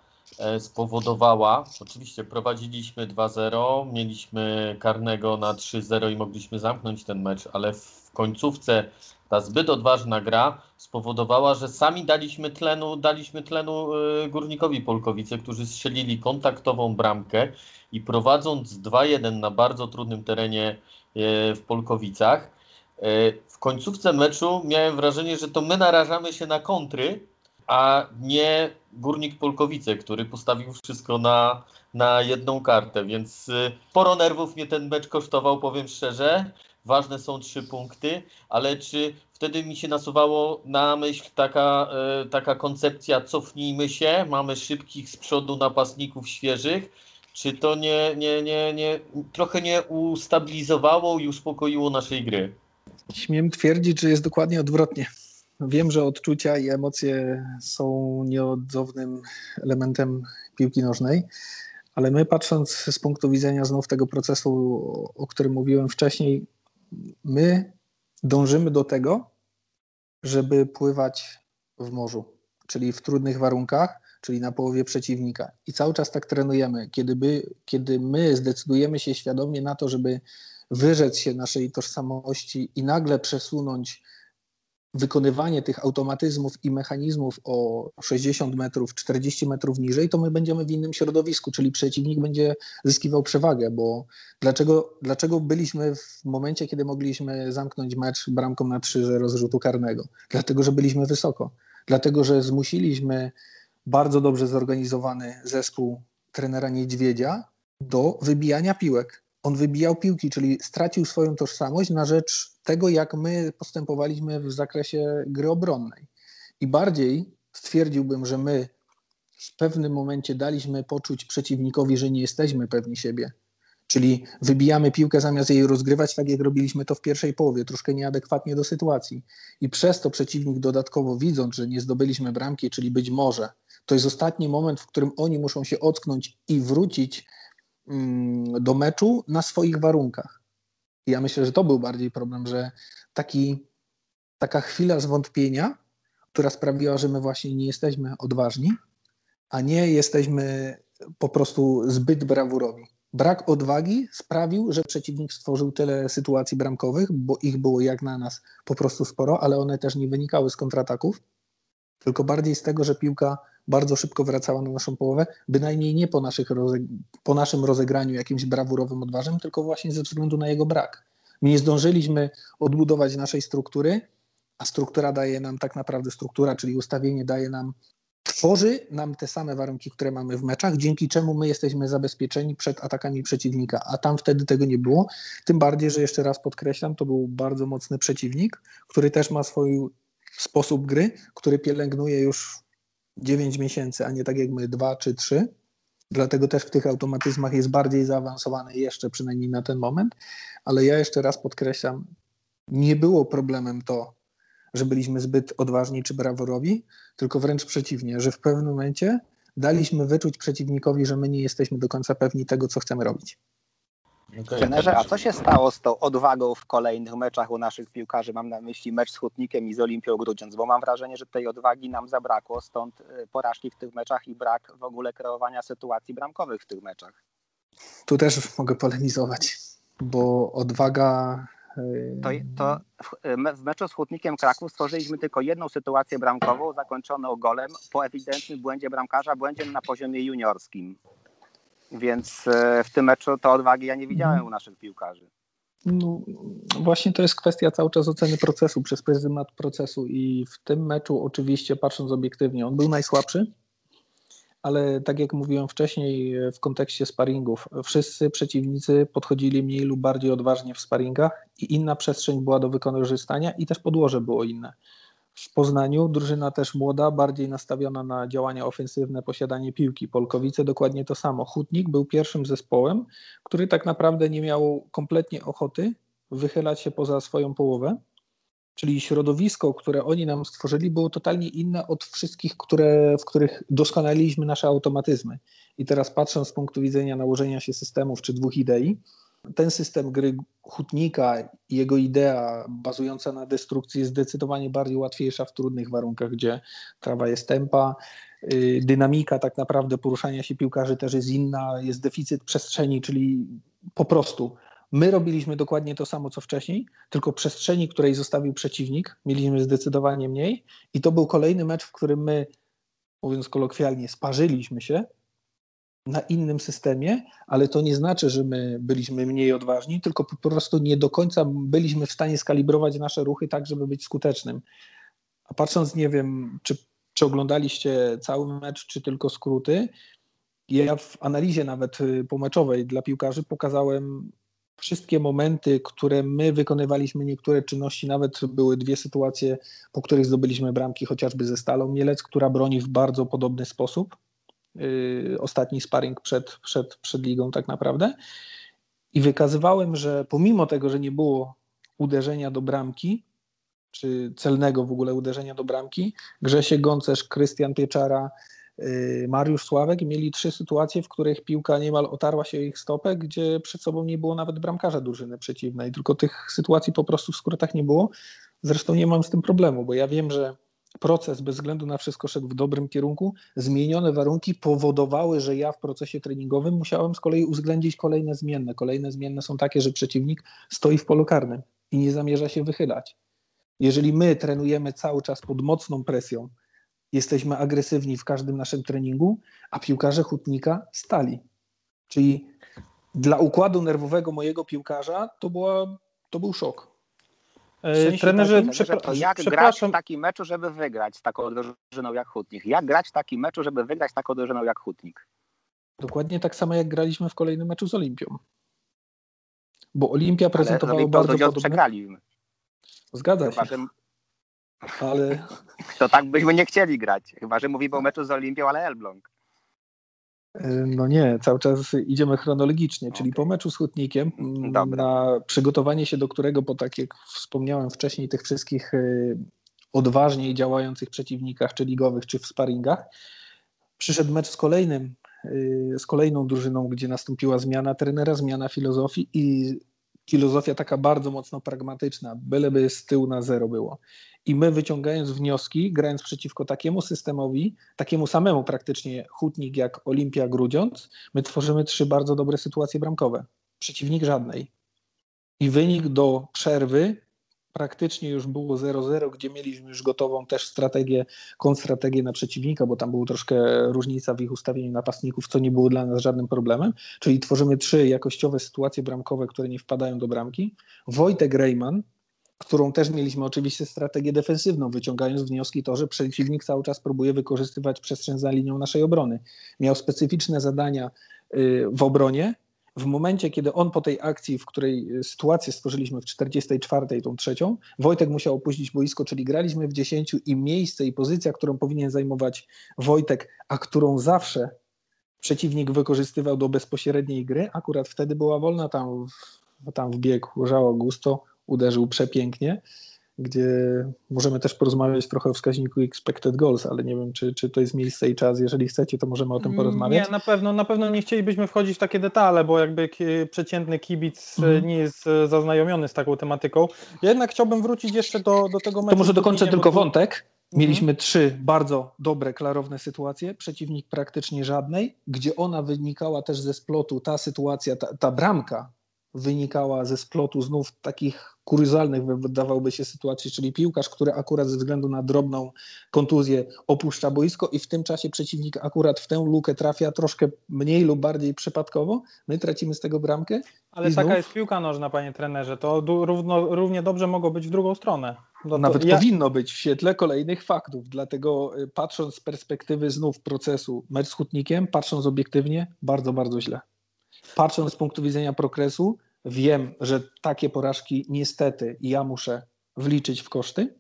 spowodowała, oczywiście prowadziliśmy 2-0, mieliśmy karnego na 3-0 i mogliśmy zamknąć ten mecz, ale w końcówce ta zbyt odważna gra spowodowała, że sami daliśmy tlenu Górnikowi Polkowice, którzy strzelili kontaktową bramkę i prowadząc 2-1 na bardzo trudnym terenie w Polkowicach, w końcówce meczu miałem wrażenie, że to my narażamy się na kontry, a nie Górnik Polkowice, który postawił wszystko na jedną kartę, więc sporo nerwów mnie ten mecz kosztował, powiem szczerze. Ważne są 3 punkty, ale czy wtedy mi się nasuwało na myśl taka koncepcja, cofnijmy się, mamy szybkich z przodu napastników świeżych, czy to nie trochę nie ustabilizowało i uspokoiło naszej gry? Śmiem twierdzić, że jest dokładnie odwrotnie. Wiem, że odczucia i emocje są nieodzownym elementem piłki nożnej, ale my patrząc z punktu widzenia znów tego procesu, o którym mówiłem wcześniej, my dążymy do tego, żeby pływać w morzu, czyli w trudnych warunkach, czyli na połowie przeciwnika. I cały czas tak trenujemy. Kiedy my zdecydujemy się świadomie na to, żeby wyrzec się naszej tożsamości i nagle przesunąć wykonywanie tych automatyzmów i mechanizmów o 60 metrów, 40 metrów niżej, to my będziemy w innym środowisku, czyli przeciwnik będzie zyskiwał przewagę, bo dlaczego byliśmy w momencie, kiedy mogliśmy zamknąć mecz bramką na 3-0 z rzutu karnego? Dlatego, że byliśmy wysoko, dlatego, że zmusiliśmy bardzo dobrze zorganizowany zespół trenera Niedźwiedzia do wybijania piłek. on wybijał piłki, czyli stracił swoją tożsamość na rzecz tego, jak my postępowaliśmy w zakresie gry obronnej. I bardziej stwierdziłbym, że my w pewnym momencie daliśmy poczuć przeciwnikowi, że nie jesteśmy pewni siebie. Czyli wybijamy piłkę zamiast jej rozgrywać, tak jak robiliśmy to w pierwszej połowie, troszkę nieadekwatnie do sytuacji. I przez to przeciwnik dodatkowo widząc, że nie zdobyliśmy bramki, czyli być może to jest ostatni moment, w którym oni muszą się ocknąć i wrócić do meczu na swoich warunkach. I ja myślę, że to był bardziej problem, że taka chwila zwątpienia, która sprawiła, że my właśnie nie jesteśmy odważni, a nie jesteśmy po prostu zbyt brawurowi. Brak odwagi sprawił, że przeciwnik stworzył tyle sytuacji bramkowych, bo ich było jak na nas po prostu sporo, ale one też nie wynikały z kontrataków, tylko bardziej z tego, że piłka bardzo szybko wracała na naszą połowę, bynajmniej nie po naszym rozegraniu jakimś brawurowym odważnym, tylko właśnie ze względu na jego brak. My nie zdążyliśmy odbudować naszej struktury, a struktura daje nam tak naprawdę czyli ustawienie daje nam, tworzy nam te same warunki, które mamy w meczach, dzięki czemu my jesteśmy zabezpieczeni przed atakami przeciwnika, a tam wtedy tego nie było. Tym bardziej, że jeszcze raz podkreślam, to był bardzo mocny przeciwnik, który też ma swój sposób gry, który pielęgnuje już 9 miesięcy, a nie tak jak my 2 czy 3. Dlatego też w tych automatyzmach jest bardziej zaawansowany jeszcze, przynajmniej na ten moment. Ale ja jeszcze raz podkreślam, nie było problemem to, że byliśmy zbyt odważni czy braworowi, tylko wręcz przeciwnie, że w pewnym momencie daliśmy wyczuć przeciwnikowi, że my nie jesteśmy do końca pewni tego, co chcemy robić. Trenerze, a co się stało z tą odwagą w kolejnych meczach u naszych piłkarzy? Mam na myśli mecz z Hutnikiem i z Olimpią Grudziądz, bo mam wrażenie, że tej odwagi nam zabrakło, stąd porażki w tych meczach i brak w ogóle kreowania sytuacji bramkowych w tych meczach. Tu też mogę polemizować, bo odwaga... To w meczu z Hutnikiem Kraków stworzyliśmy tylko jedną sytuację bramkową, zakończoną golem po ewidentnym błędzie bramkarza, błędzie na poziomie juniorskim. Więc w tym meczu to odwagi ja nie widziałem u naszych piłkarzy. No, właśnie to jest kwestia cały czas oceny procesu, przez pryzmat procesu i w tym meczu oczywiście patrząc obiektywnie, on był najsłabszy, ale tak jak mówiłem wcześniej w kontekście sparingów, wszyscy przeciwnicy podchodzili mniej lub bardziej odważnie w sparingach i inna przestrzeń była do wykorzystania i też podłoże było inne. W Poznaniu drużyna też młoda, bardziej nastawiona na działania ofensywne, posiadanie piłki. Polkowice dokładnie to samo. Hutnik był pierwszym zespołem, który tak naprawdę nie miał kompletnie ochoty wychylać się poza swoją połowę. Czyli środowisko, które oni nam stworzyli, było totalnie inne od wszystkich, w których doskonaliliśmy nasze automatyzmy. I teraz patrząc z punktu widzenia nałożenia się systemów czy dwóch idei, ten system gry Hutnika i jego idea bazująca na destrukcji jest zdecydowanie bardziej łatwiejsza w trudnych warunkach, gdzie trawa jest tępa, dynamika tak naprawdę poruszania się piłkarzy też jest inna, jest deficyt przestrzeni, czyli po prostu my robiliśmy dokładnie to samo co wcześniej, tylko przestrzeni, której zostawił przeciwnik, mieliśmy zdecydowanie mniej i to był kolejny mecz, w którym my, mówiąc kolokwialnie, sparzyliśmy się na innym systemie, ale to nie znaczy, że my byliśmy mniej odważni, tylko po prostu nie do końca byliśmy w stanie skalibrować nasze ruchy tak, żeby być skutecznym. A patrząc, nie wiem, czy oglądaliście cały mecz, czy tylko skróty, ja w analizie nawet pomeczowej dla piłkarzy pokazałem wszystkie momenty, które my wykonywaliśmy, niektóre czynności, nawet były dwie sytuacje, po których zdobyliśmy bramki, chociażby ze Stalą Mielec, która broni w bardzo podobny sposób. Ostatni sparing przed ligą tak naprawdę i wykazywałem, że pomimo tego, że nie było uderzenia do bramki czy celnego w ogóle uderzenia do bramki, Grzesiek Goncerz, Krystian Pieczara, Mariusz Sławek mieli 3 sytuacje, w których piłka niemal otarła się o ich stopę, gdzie przed sobą nie było nawet bramkarza drużyny przeciwnej, tylko tych sytuacji po prostu w skrótach nie było. Zresztą nie mam z tym problemu, bo ja wiem, że proces bez względu na wszystko szedł w dobrym kierunku, zmienione warunki powodowały, że ja w procesie treningowym musiałem z kolei uwzględnić kolejne zmienne. Kolejne zmienne są takie, że przeciwnik stoi w polu karnym i nie zamierza się wychylać. Jeżeli my trenujemy cały czas pod mocną presją, jesteśmy agresywni w każdym naszym treningu, a piłkarze Hutnika stali. Czyli dla układu nerwowego mojego piłkarza to był szok. W sensie trenerze, jak grać w takim meczu, żeby wygrać z taką drużyną jak Hutnik? Jak grać w takim meczu, żeby wygrać z taką drużyną jak Hutnik? Dokładnie tak samo, jak graliśmy w kolejnym meczu z Olimpią. bo Olimpia prezentowała ale bardzo podobnie. Przegraliśmy. Zgadza chyba, się. Ale... To tak byśmy nie chcieli grać. Chyba, że mówimy o meczu z Olimpią, ale Elbląg. No nie, cały czas idziemy chronologicznie, czyli po meczu z Hutnikiem, na przygotowanie się do którego, bo tak jak wspomniałem wcześniej, tych wszystkich odważniej działających przeciwnikach, czy ligowych, czy w sparingach, przyszedł mecz z kolejną drużyną, gdzie nastąpiła zmiana trenera, zmiana filozofii i filozofia taka bardzo mocno pragmatyczna, byleby z tyłu na zero było. I my, wyciągając wnioski, grając przeciwko takiemu systemowi, takiemu samemu praktycznie Hutnik jak Olimpia Grudziądz, my tworzymy 3 bardzo dobre sytuacje bramkowe. Przeciwnik żadnej. I wynik do przerwy praktycznie już było 0-0, gdzie mieliśmy już gotową też strategię, kontrstrategię na przeciwnika, bo tam była troszkę różnica w ich ustawieniu napastników, co nie było dla nas żadnym problemem. Czyli tworzymy 3 jakościowe sytuacje bramkowe, które nie wpadają do bramki. Wojtek Rejman, którą też mieliśmy oczywiście strategię defensywną, wyciągając wnioski to, że przeciwnik cały czas próbuje wykorzystywać przestrzeń za linią naszej obrony. Miał specyficzne zadania w obronie. W momencie, kiedy on po tej akcji, w której sytuację stworzyliśmy w 44, tą trzecią, Wojtek musiał opuścić boisko, czyli graliśmy w 10 i miejsce i pozycja, którą powinien zajmować Wojtek, a którą zawsze przeciwnik wykorzystywał do bezpośredniej gry, akurat wtedy była wolna, tam wbiegł Augusto, uderzył przepięknie, gdzie możemy też porozmawiać trochę o wskaźniku expected goals, ale nie wiem, czy to jest miejsce i czas. Jeżeli chcecie, to możemy o tym porozmawiać. Nie, na pewno nie chcielibyśmy wchodzić w takie detale, bo jakby przeciętny kibic nie jest zaznajomiony z taką tematyką. Ja jednak chciałbym wrócić jeszcze do tego meczu. To może dokończę tylko wątek. Mieliśmy 3 bardzo dobre, klarowne sytuacje, przeciwnik praktycznie żadnej, gdzie ona wynikała też ze splotu, ta sytuacja, ta bramka, wynikała ze splotu znów takich kuriozalnych, wydawałoby się, sytuacji, czyli piłkarz, który akurat ze względu na drobną kontuzję opuszcza boisko i w tym czasie przeciwnik akurat w tę lukę trafia troszkę mniej lub bardziej przypadkowo. My tracimy z tego bramkę. Ale znów... taka jest piłka nożna, panie trenerze. To równie dobrze mogło być w drugą stronę. No nawet powinno być w świetle kolejnych faktów, dlatego patrząc z perspektywy znów procesu mecz z Hutnikiem, patrząc obiektywnie, bardzo, bardzo źle. Patrząc z punktu widzenia progresu, wiem, że takie porażki niestety ja muszę wliczyć w koszty,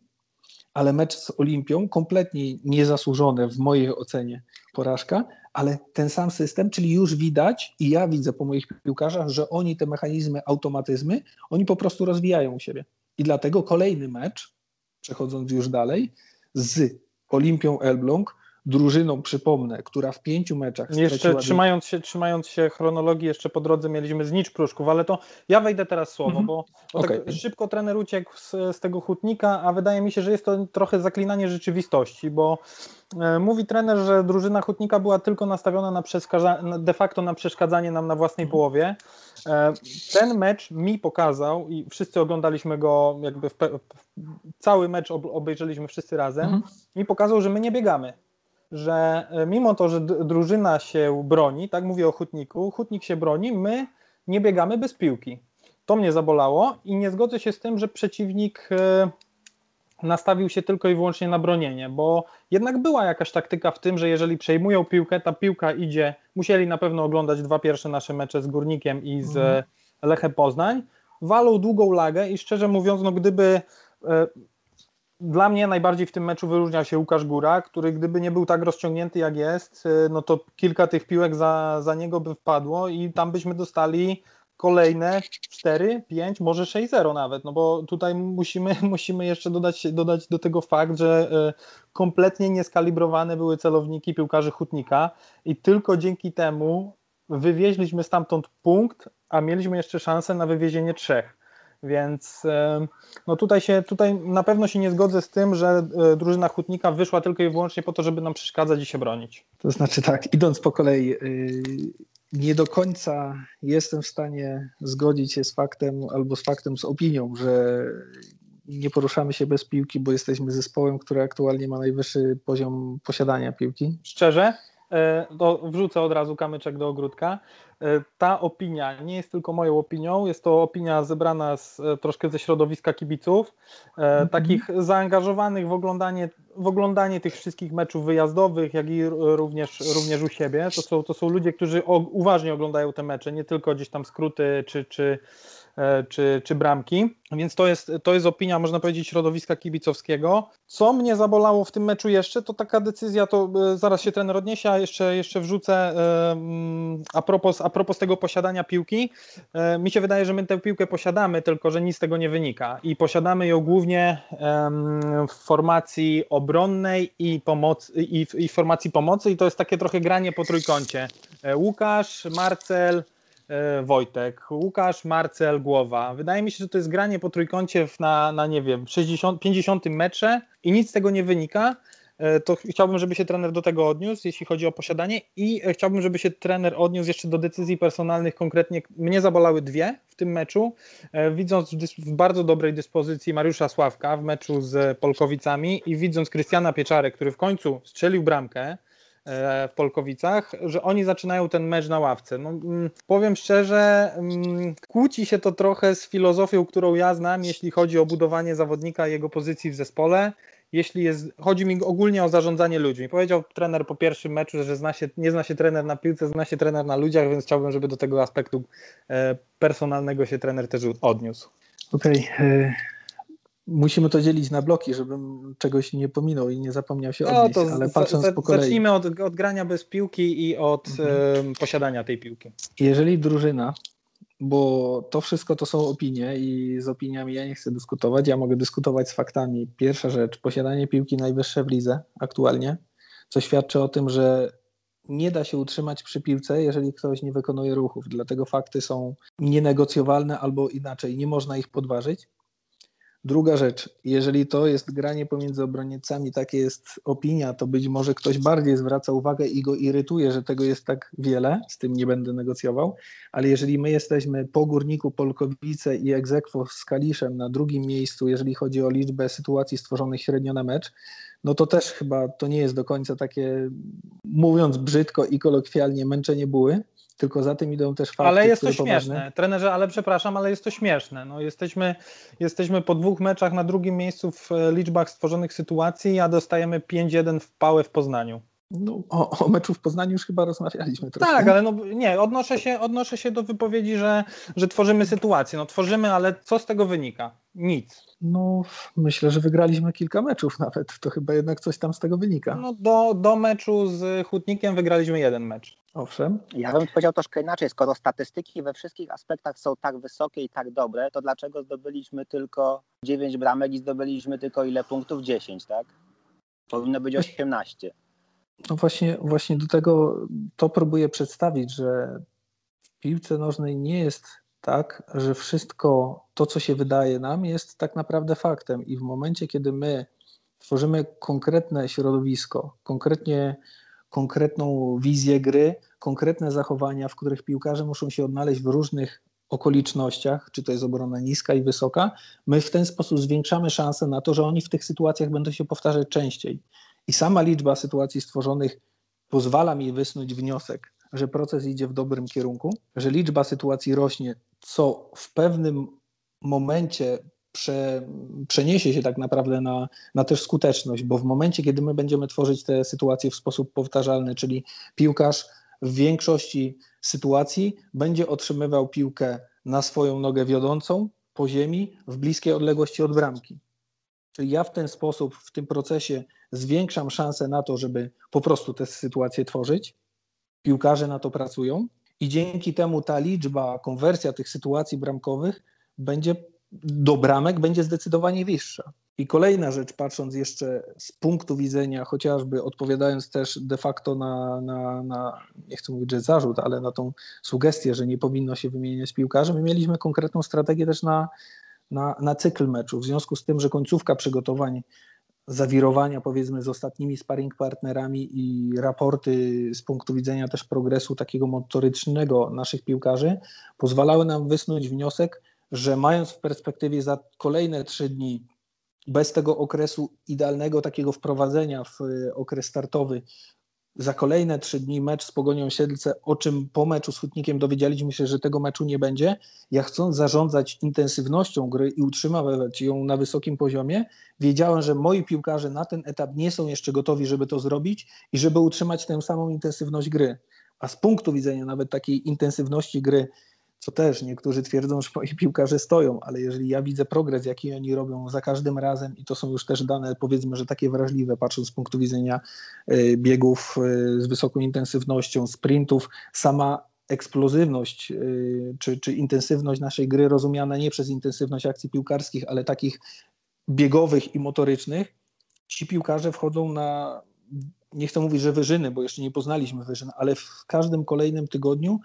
ale mecz z Olimpią kompletnie niezasłużone w mojej ocenie porażka, ale ten sam system, czyli już widać i ja widzę po moich piłkarzach, że oni te mechanizmy, automatyzmy, oni po prostu rozwijają u siebie. I dlatego kolejny mecz, przechodząc już dalej, z Olimpią Elbląg, drużyną, przypomnę, która w 5 meczach... Jeszcze trzymając się chronologii, jeszcze po drodze mieliśmy Znicz Pruszków, ale to ja wejdę teraz słowo, bo tak szybko trener uciekł z tego Hutnika, a wydaje mi się, że jest to trochę zaklinanie rzeczywistości, bo mówi trener, że drużyna Hutnika była tylko nastawiona de facto na przeszkadzanie nam na własnej połowie. Ten mecz mi pokazał i wszyscy oglądaliśmy go, jakby cały mecz obejrzeliśmy wszyscy razem, mi pokazał, że my nie biegamy. Że mimo to, że drużyna się broni, tak mówię o Hutniku, Hutnik się broni, my nie biegamy bez piłki. To mnie zabolało i nie zgodzę się z tym, że przeciwnik nastawił się tylko i wyłącznie na bronienie, bo jednak była jakaś taktyka w tym, że jeżeli przejmują piłkę, ta piłka idzie, musieli na pewno oglądać 2 pierwsze nasze mecze z Górnikiem i z Lechem Poznań, walą długą lagę i szczerze mówiąc, no gdyby... Dla mnie najbardziej w tym meczu wyróżniał się Łukasz Góra, który gdyby nie był tak rozciągnięty jak jest, no to kilka tych piłek za niego by wpadło i tam byśmy dostali kolejne 4, 5, może 6-0 nawet, no bo tutaj musimy jeszcze dodać do tego fakt, że kompletnie nieskalibrowane były celowniki piłkarzy Hutnika i tylko dzięki temu wywieźliśmy stamtąd punkt, a mieliśmy jeszcze szansę na wywiezienie 3. Więc no tutaj na pewno się nie zgodzę z tym, że drużyna Hutnika wyszła tylko i wyłącznie po to, żeby nam przeszkadzać i się bronić. To znaczy tak, idąc po kolei, nie do końca jestem w stanie zgodzić się z faktem albo z opinią, że nie poruszamy się bez piłki, bo jesteśmy zespołem, który aktualnie ma najwyższy poziom posiadania piłki. Szczerze? To wrzucę od razu kamyczek do ogródka. Ta opinia nie jest tylko moją opinią, jest to opinia zebrana troszkę ze środowiska kibiców, takich zaangażowanych w oglądanie tych wszystkich meczów wyjazdowych, jak i również u siebie. To są ludzie, którzy uważnie oglądają te mecze, nie tylko gdzieś tam skróty czy czy bramki, więc to jest opinia, można powiedzieć, środowiska kibicowskiego. Co mnie zabolało w tym meczu jeszcze, to taka decyzja, to zaraz się trener odniesie, a jeszcze wrzucę a propos tego posiadania piłki. Mi się wydaje, że my tę piłkę posiadamy, tylko że nic z tego nie wynika i posiadamy ją głównie w formacji obronnej i formacji pomocy i to jest takie trochę granie po trójkącie. Łukasz, Marcel, Wojtek, Łukasz, Marcel, Głowa. Wydaje mi się, że to jest granie po trójkącie na nie wiem, 50. metrze i nic z tego nie wynika. To chciałbym, żeby się trener do tego odniósł, jeśli chodzi o posiadanie i chciałbym, żeby się trener odniósł jeszcze do decyzji personalnych konkretnie. Mnie zabolały dwie w tym meczu, widząc w bardzo dobrej dyspozycji Mariusza Sławka w meczu z Polkowicami i widząc Krystiana Pieczarę, który w końcu strzelił bramkę w Polkowicach, że oni zaczynają ten mecz na ławce. No, powiem szczerze, kłóci się to trochę z filozofią, którą ja znam, jeśli chodzi o budowanie zawodnika i jego pozycji w zespole. Chodzi mi ogólnie o zarządzanie ludźmi. Powiedział trener po pierwszym meczu, że nie zna się trener na piłce, zna się trener na ludziach, więc chciałbym, żeby do tego aspektu personalnego się trener też odniósł. Okej. Musimy to dzielić na bloki, żebym czegoś nie pominął i nie zapomniał się odnieść, ale patrząc po kolei. Zacznijmy od grania bez piłki i od posiadania tej piłki. Jeżeli drużyna, bo to wszystko to są opinie i z opiniami ja nie chcę dyskutować, ja mogę dyskutować z faktami. Pierwsza rzecz, posiadanie piłki najwyższe w lidze aktualnie, co świadczy o tym, że nie da się utrzymać przy piłce, jeżeli ktoś nie wykonuje ruchów, dlatego fakty są nienegocjowalne albo inaczej, nie można ich podważyć. Druga rzecz, jeżeli to jest granie pomiędzy obrońcami, taka jest opinia, to być może ktoś bardziej zwraca uwagę i go irytuje, że tego jest tak wiele, z tym nie będę negocjował, ale jeżeli my jesteśmy po Górniku Polkowice i ex aequo z Kaliszem na drugim miejscu, jeżeli chodzi o liczbę sytuacji stworzonych średnio na mecz, no to też chyba to nie jest do końca takie, mówiąc brzydko i kolokwialnie, męczenie buły. Tylko za tym idą też fakty. Ale jest to śmieszne, trenerze, ale przepraszam, ale jest to śmieszne. No, jesteśmy po dwóch meczach na drugim miejscu w liczbach stworzonych sytuacji, a dostajemy 5-1 w pałę w Poznaniu. No, o meczu w Poznaniu już chyba rozmawialiśmy trochę. Tak, ale no, nie, odnoszę się do wypowiedzi, że tworzymy sytuację. No tworzymy, ale co z tego wynika? Nic. No myślę, że wygraliśmy kilka meczów nawet. To chyba jednak coś tam z tego wynika. No do meczu z Hutnikiem wygraliśmy jeden mecz. Owszem. Ja bym powiedział troszkę inaczej. Skoro statystyki we wszystkich aspektach są tak wysokie i tak dobre, to dlaczego zdobyliśmy tylko 9 bramek i zdobyliśmy tylko ile punktów? 10, tak? Powinno być 18. No właśnie do tego to próbuję przedstawić, że w piłce nożnej nie jest tak, że wszystko to, co się wydaje nam, jest tak naprawdę faktem i w momencie, kiedy my tworzymy konkretne środowisko, konkretną wizję gry, konkretne zachowania, w których piłkarze muszą się odnaleźć w różnych okolicznościach, czy to jest obrona niska i wysoka, my w ten sposób zwiększamy szanse na to, że oni w tych sytuacjach będą się powtarzać częściej. I sama liczba sytuacji stworzonych pozwala mi wysnuć wniosek, że proces idzie w dobrym kierunku, że liczba sytuacji rośnie, co w pewnym momencie przeniesie się tak naprawdę na też skuteczność, bo w momencie, kiedy my będziemy tworzyć te sytuacje w sposób powtarzalny, czyli piłkarz w większości sytuacji będzie otrzymywał piłkę na swoją nogę wiodącą po ziemi w bliskiej odległości od bramki. Czyli ja w ten sposób, w tym procesie zwiększam szansę na to, żeby po prostu te sytuacje tworzyć. Piłkarze na to pracują i dzięki temu ta liczba, konwersja tych sytuacji bramkowych do bramek będzie zdecydowanie wyższa. I kolejna rzecz, patrząc jeszcze z punktu widzenia, chociażby odpowiadając też de facto na nie chcę mówić, że zarzut, ale na tą sugestię, że nie powinno się wymieniać piłkarzy, my mieliśmy konkretną strategię też na cykl meczu. W związku z tym, że końcówka przygotowań, zawirowania powiedzmy z ostatnimi sparring partnerami i raporty z punktu widzenia też progresu takiego motorycznego naszych piłkarzy pozwalały nam wysnuć wniosek, że mając w perspektywie za kolejne 3 dni bez tego okresu idealnego takiego wprowadzenia w okres startowy, za kolejne 3 dni mecz z Pogonią Siedlce, o czym po meczu z Hutnikiem dowiedzieliśmy się, że tego meczu nie będzie. Ja chcąc zarządzać intensywnością gry i utrzymywać ją na wysokim poziomie, wiedziałem, że moi piłkarze na ten etap nie są jeszcze gotowi, żeby to zrobić i żeby utrzymać tę samą intensywność gry. A z punktu widzenia nawet takiej intensywności gry, co też niektórzy twierdzą, że moi piłkarze stoją, ale jeżeli ja widzę progres, jaki oni robią za każdym razem, i to są już też dane, powiedzmy, że takie wrażliwe, patrząc z punktu widzenia biegów z wysoką intensywnością, sprintów, sama eksplozywność czy intensywność naszej gry, rozumiana nie przez intensywność akcji piłkarskich, ale takich biegowych i motorycznych, ci piłkarze wchodzą na, nie chcę mówić, że wyżyny, bo jeszcze nie poznaliśmy wyżyn, ale w każdym kolejnym tygodniu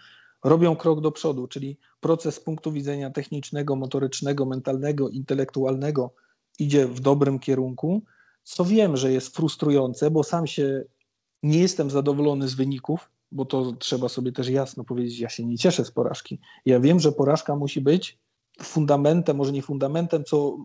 robią krok do przodu, czyli proces z punktu widzenia technicznego, motorycznego, mentalnego, intelektualnego idzie w dobrym kierunku, co wiem, że jest frustrujące, bo sam się nie jestem zadowolony z wyników, bo to trzeba sobie też jasno powiedzieć, ja się nie cieszę z porażki. Ja wiem, że porażka musi być fundamentem, może nie fundamentem, co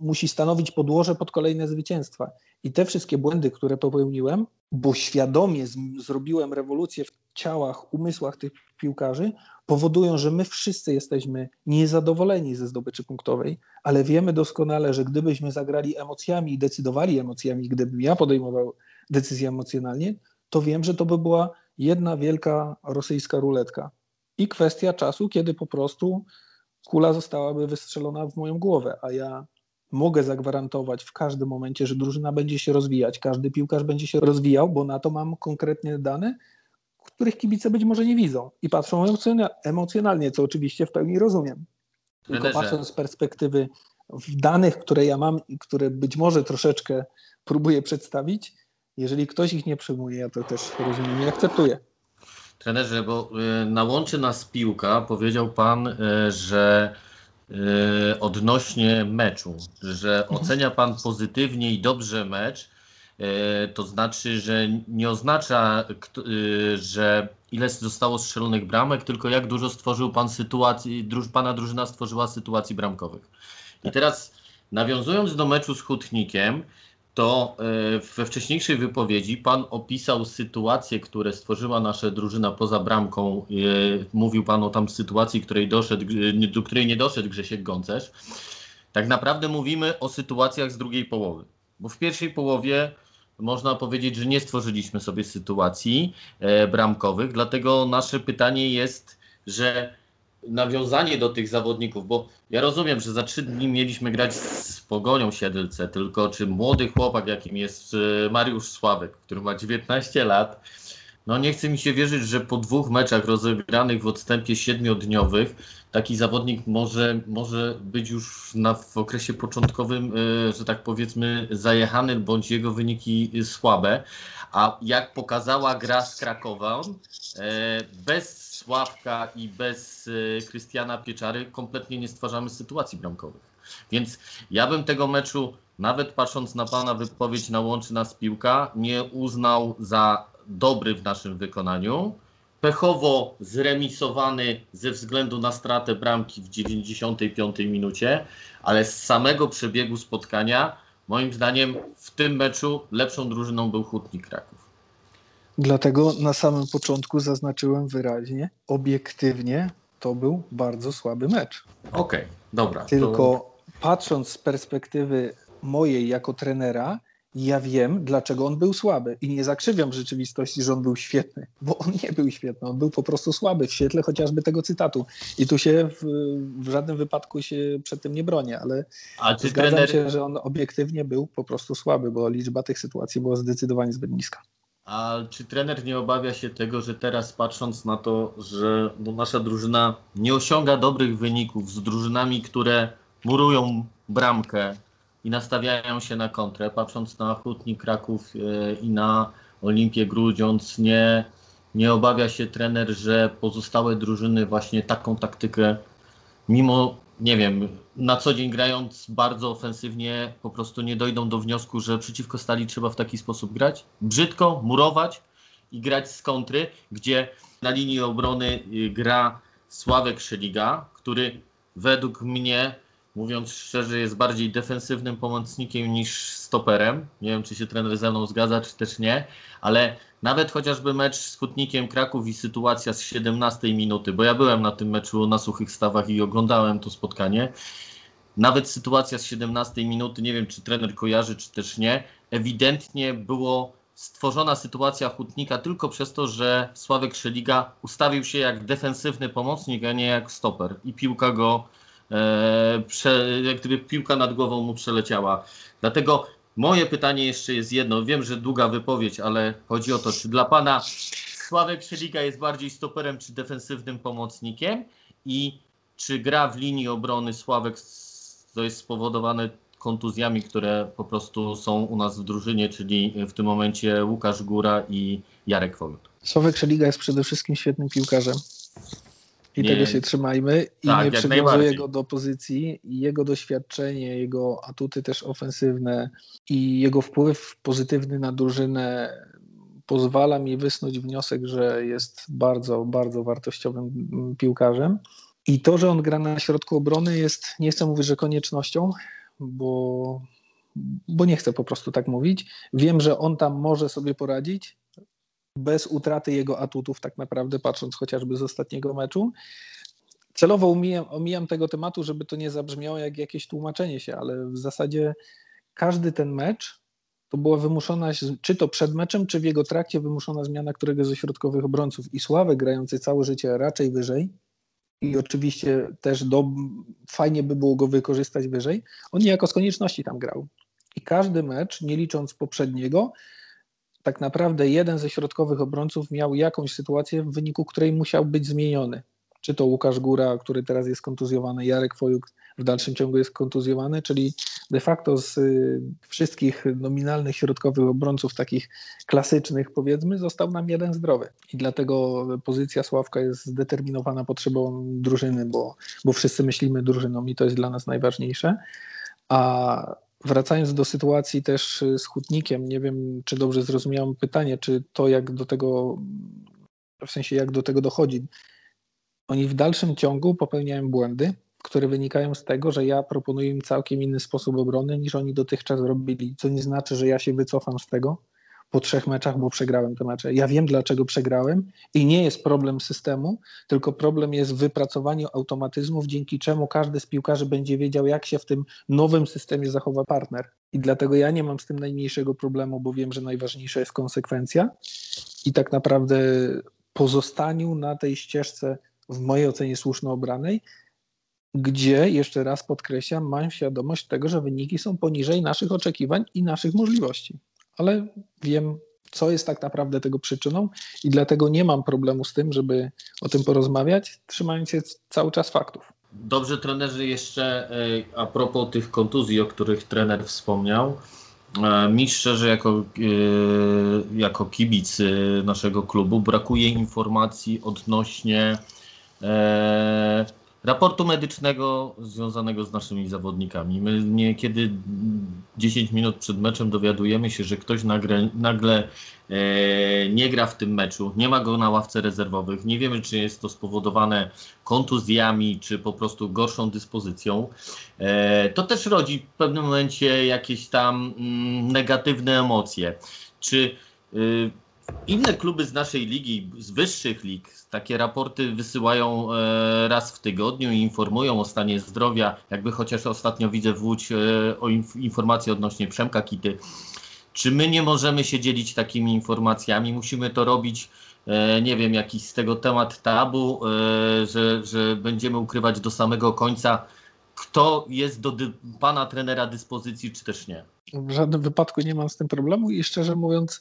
musi stanowić podłoże pod kolejne zwycięstwa. I te wszystkie błędy, które popełniłem, bo świadomie zrobiłem rewolucję w ciałach, umysłach tych piłkarzy, powodują, że my wszyscy jesteśmy niezadowoleni ze zdobyczy punktowej, ale wiemy doskonale, że gdybyśmy zagrali emocjami i decydowali emocjami, gdybym ja podejmował decyzję emocjonalnie, to wiem, że to by była jedna wielka rosyjska ruletka. I kwestia czasu, kiedy po prostu kula zostałaby wystrzelona w moją głowę, a ja mogę zagwarantować w każdym momencie, że drużyna będzie się rozwijać, każdy piłkarz będzie się rozwijał, bo na to mam konkretnie dane, których kibice być może nie widzą i patrzą emocjonalnie, co oczywiście w pełni rozumiem. Tylko patrząc z perspektywy danych, które ja mam i które być może troszeczkę próbuję przedstawić, jeżeli ktoś ich nie przyjmuje, ja to też rozumiem i akceptuję. Trenerze, bo na łączy nas piłka, powiedział pan, że odnośnie meczu, że ocenia pan pozytywnie i dobrze mecz, to znaczy, że nie oznacza, że ile zostało strzelonych bramek, tylko jak dużo stworzył pan sytuacji, pana drużyna stworzyła sytuacji bramkowych. I teraz nawiązując do meczu z Hutnikiem, to we wcześniejszej wypowiedzi pan opisał sytuację, które stworzyła nasza drużyna poza bramką. Mówił pan o tam sytuacji, do której nie doszedł Grzesiek Goncerz. Tak naprawdę mówimy o sytuacjach z drugiej połowy, bo w pierwszej połowie można powiedzieć, że nie stworzyliśmy sobie sytuacji bramkowych, dlatego nasze pytanie jest, że nawiązanie do tych zawodników, bo ja rozumiem, że za 3 dni mieliśmy grać z Pogonią Siedlce, tylko czy młody chłopak, jakim jest Mariusz Sławek, który ma 19 lat, no nie chce mi się wierzyć, że po 2 meczach rozegranych w odstępie 7-dniowych taki zawodnik może być już w okresie początkowym, że tak powiedzmy, zajechany, bądź jego wyniki słabe, a jak pokazała gra z Krakowa, bez Sławka i bez Krystiana Pieczary kompletnie nie stwarzamy sytuacji bramkowych. Więc ja bym tego meczu, nawet patrząc na pana wypowiedź na łączy nas piłka, nie uznał za dobry w naszym wykonaniu. Pechowo zremisowany ze względu na stratę bramki w 95 minucie, ale z samego przebiegu spotkania, moim zdaniem w tym meczu lepszą drużyną był Hutnik Kraków. Dlatego na samym początku zaznaczyłem wyraźnie, obiektywnie to był bardzo słaby mecz. Okej, dobra. Tylko patrząc z perspektywy mojej jako trenera, ja wiem, dlaczego on był słaby i nie zakrzywiam w rzeczywistości, że on był świetny, bo on nie był świetny, on był po prostu słaby w świetle chociażby tego cytatu i tu się w żadnym wypadku się przed tym nie bronię, ale zgadzam się, że on obiektywnie był po prostu słaby, bo liczba tych sytuacji była zdecydowanie zbyt niska. A czy trener nie obawia się tego, że teraz patrząc na to, że nasza drużyna nie osiąga dobrych wyników z drużynami, które murują bramkę i nastawiają się na kontrę, patrząc na Hutnik Kraków i na Olimpię Grudziądz, nie obawia się trener, że pozostałe drużyny właśnie taką taktykę, mimo, nie wiem, na co dzień grając bardzo ofensywnie, po prostu nie dojdą do wniosku, że przeciwko Stali trzeba w taki sposób grać, brzydko, murować i grać z kontry, gdzie na linii obrony gra Sławek Szeliga, który według mnie, mówiąc szczerze, jest bardziej defensywnym pomocnikiem niż stoperem. Nie wiem, czy się trener ze mną zgadza, czy też nie, ale nawet chociażby mecz z Hutnikiem Kraków i sytuacja z 17 minuty, bo ja byłem na tym meczu na suchych stawach i oglądałem to spotkanie. Nawet sytuacja z 17 minuty, nie wiem, czy trener kojarzy, czy też nie, ewidentnie było stworzona sytuacja Hutnika tylko przez to, że Sławek Szeliga ustawił się jak defensywny pomocnik, a nie jak stoper i piłka go, jak gdyby piłka nad głową mu przeleciała. Dlatego moje pytanie jeszcze jest jedno. Wiem, że długa wypowiedź, ale chodzi o to, czy dla pana Sławek Szeliga jest bardziej stoperem czy defensywnym pomocnikiem i czy gra w linii obrony Sławek to jest spowodowane kontuzjami, które po prostu są u nas w drużynie, czyli w tym momencie Łukasz Góra i Jarek Fojut. Sławek Szeliga jest przede wszystkim świetnym piłkarzem i tego się trzymajmy i tak, nie przywiązuje go do pozycji. Jego doświadczenie, jego atuty też ofensywne i jego wpływ pozytywny na drużynę pozwala mi wysnuć wniosek, że jest bardzo, bardzo wartościowym piłkarzem. I to, że on gra na środku obrony jest, nie chcę mówić, że koniecznością, bo nie chcę po prostu tak mówić. Wiem, że on tam może sobie poradzić bez utraty jego atutów, tak naprawdę patrząc chociażby z ostatniego meczu. Celowo omijam tego tematu, żeby to nie zabrzmiało jak jakieś tłumaczenie się, ale w zasadzie każdy ten mecz to była wymuszona, czy to przed meczem, czy w jego trakcie wymuszona zmiana któregoś ze środkowych obrońców. I Sławek grający całe życie raczej wyżej, i oczywiście też fajnie by było go wykorzystać wyżej, on niejako z konieczności tam grał. I każdy mecz, nie licząc poprzedniego, tak naprawdę jeden ze środkowych obrońców miał jakąś sytuację, w wyniku której musiał być zmieniony. Czy to Łukasz Góra, który teraz jest kontuzjowany, Jarek Fojut w dalszym ciągu jest kontuzjowany, czyli de facto z wszystkich nominalnych środkowych obrońców, takich klasycznych powiedzmy, został nam jeden zdrowy. I dlatego pozycja Sławka jest zdeterminowana potrzebą drużyny, bo wszyscy myślimy drużyną i to jest dla nas najważniejsze. A wracając do sytuacji też z Hutnikiem, nie wiem, czy dobrze zrozumiałem pytanie, czy to jak do tego, w sensie jak do tego dochodzi. Oni w dalszym ciągu popełniają błędy, które wynikają z tego, że ja proponuję im całkiem inny sposób obrony niż oni dotychczas robili, co nie znaczy, że ja się wycofam z tego po 3 meczach, bo przegrałem te mecze. Ja wiem, dlaczego przegrałem i nie jest problem systemu, tylko problem jest w wypracowaniu automatyzmów, dzięki czemu każdy z piłkarzy będzie wiedział, jak się w tym nowym systemie zachowa partner. I dlatego ja nie mam z tym najmniejszego problemu, bo wiem, że najważniejsza jest konsekwencja i tak naprawdę pozostaniu na tej ścieżce w mojej ocenie słuszno obranej, gdzie, jeszcze raz podkreślam, mam świadomość tego, że wyniki są poniżej naszych oczekiwań i naszych możliwości. Ale wiem, co jest tak naprawdę tego przyczyną i dlatego nie mam problemu z tym, żeby o tym porozmawiać, trzymając się cały czas faktów. Dobrze, trenerzy, jeszcze a propos tych kontuzji, o których trener wspomniał, mi szczerze jako kibic naszego klubu brakuje informacji odnośnie raportu medycznego związanego z naszymi zawodnikami. My niekiedy 10 minut przed meczem dowiadujemy się, że ktoś nagle nie gra w tym meczu, nie ma go na ławce rezerwowych, nie wiemy, czy jest to spowodowane kontuzjami, czy po prostu gorszą dyspozycją. To też rodzi w pewnym momencie jakieś tam negatywne emocje. Czy inne kluby z naszej ligi, z wyższych lig, takie raporty wysyłają raz w tygodniu i informują o stanie zdrowia, jakby chociaż ostatnio widzę w Łódź o informacje odnośnie Przemka Kity. Czy my nie możemy się dzielić takimi informacjami? Musimy to robić, nie wiem, jakiś z tego temat tabu, że będziemy ukrywać do samego końca, kto jest do pana trenera dyspozycji, czy też nie? W żadnym wypadku nie mam z tym problemu i szczerze mówiąc,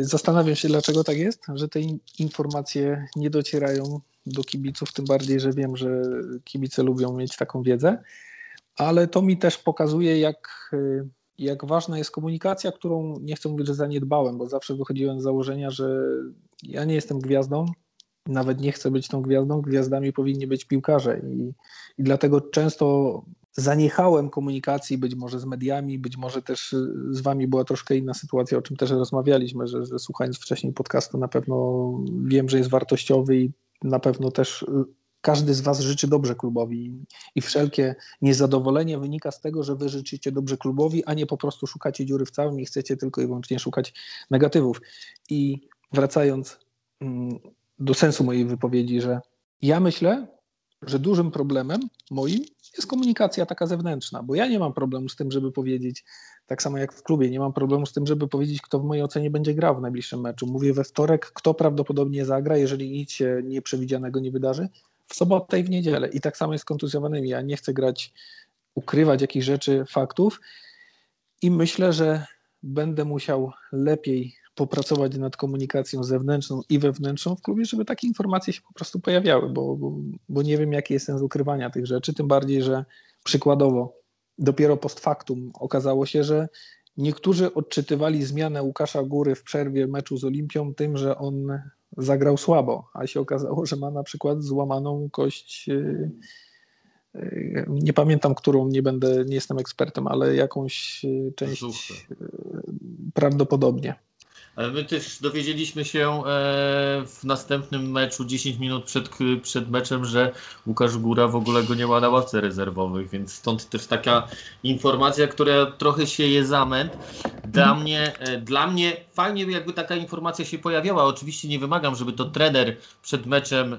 zastanawiam się, dlaczego tak jest, że te informacje nie docierają do kibiców, tym bardziej, że wiem, że kibice lubią mieć taką wiedzę, ale to mi też pokazuje, jak ważna jest komunikacja, którą nie chcę mówić, że zaniedbałem, bo zawsze wychodziłem z założenia, że ja nie jestem gwiazdą, nawet nie chcę być tą gwiazdą, gwiazdami powinni być piłkarze i dlatego często zaniechałem komunikacji, być może z mediami, być może też z wami była troszkę inna sytuacja, o czym też rozmawialiśmy, że słuchając wcześniej podcastu na pewno wiem, że jest wartościowy i na pewno też każdy z was życzy dobrze klubowi i wszelkie niezadowolenie wynika z tego, że wy życzycie dobrze klubowi, a nie po prostu szukacie dziury w całym i chcecie tylko i wyłącznie szukać negatywów. I wracając do sensu mojej wypowiedzi, że ja myślę, że dużym problemem moim jest komunikacja taka zewnętrzna, bo ja nie mam problemu z tym, żeby powiedzieć, tak samo jak w klubie, nie mam problemu z tym, żeby powiedzieć, kto w mojej ocenie będzie grał w najbliższym meczu. Mówię we wtorek, kto prawdopodobnie zagra, jeżeli nic się nieprzewidzianego nie wydarzy, w sobotę i w niedzielę. I tak samo jest z kontuzjowanymi. Ja nie chcę grać, ukrywać jakichś rzeczy, faktów i myślę, że będę musiał lepiej popracować nad komunikacją zewnętrzną i wewnętrzną w klubie, żeby takie informacje się po prostu pojawiały, bo nie wiem, jaki jest sens ukrywania tych rzeczy, tym bardziej, że przykładowo dopiero post factum okazało się, że niektórzy odczytywali zmianę Łukasza Góry w przerwie meczu z Olimpią tym, że on zagrał słabo, a się okazało, że ma na przykład złamaną kość, nie pamiętam którą, nie jestem ekspertem, ale jakąś część Zuchy. Prawdopodobnie. Ale my też dowiedzieliśmy się w następnym meczu 10 minut przed meczem, że Łukasz Góra w ogóle go nie ma na ławce rezerwowych, więc stąd też taka informacja, która trochę sieje zamęt. Dla mnie fajnie, jakby taka informacja się pojawiała. Oczywiście nie wymagam, żeby to trener przed meczem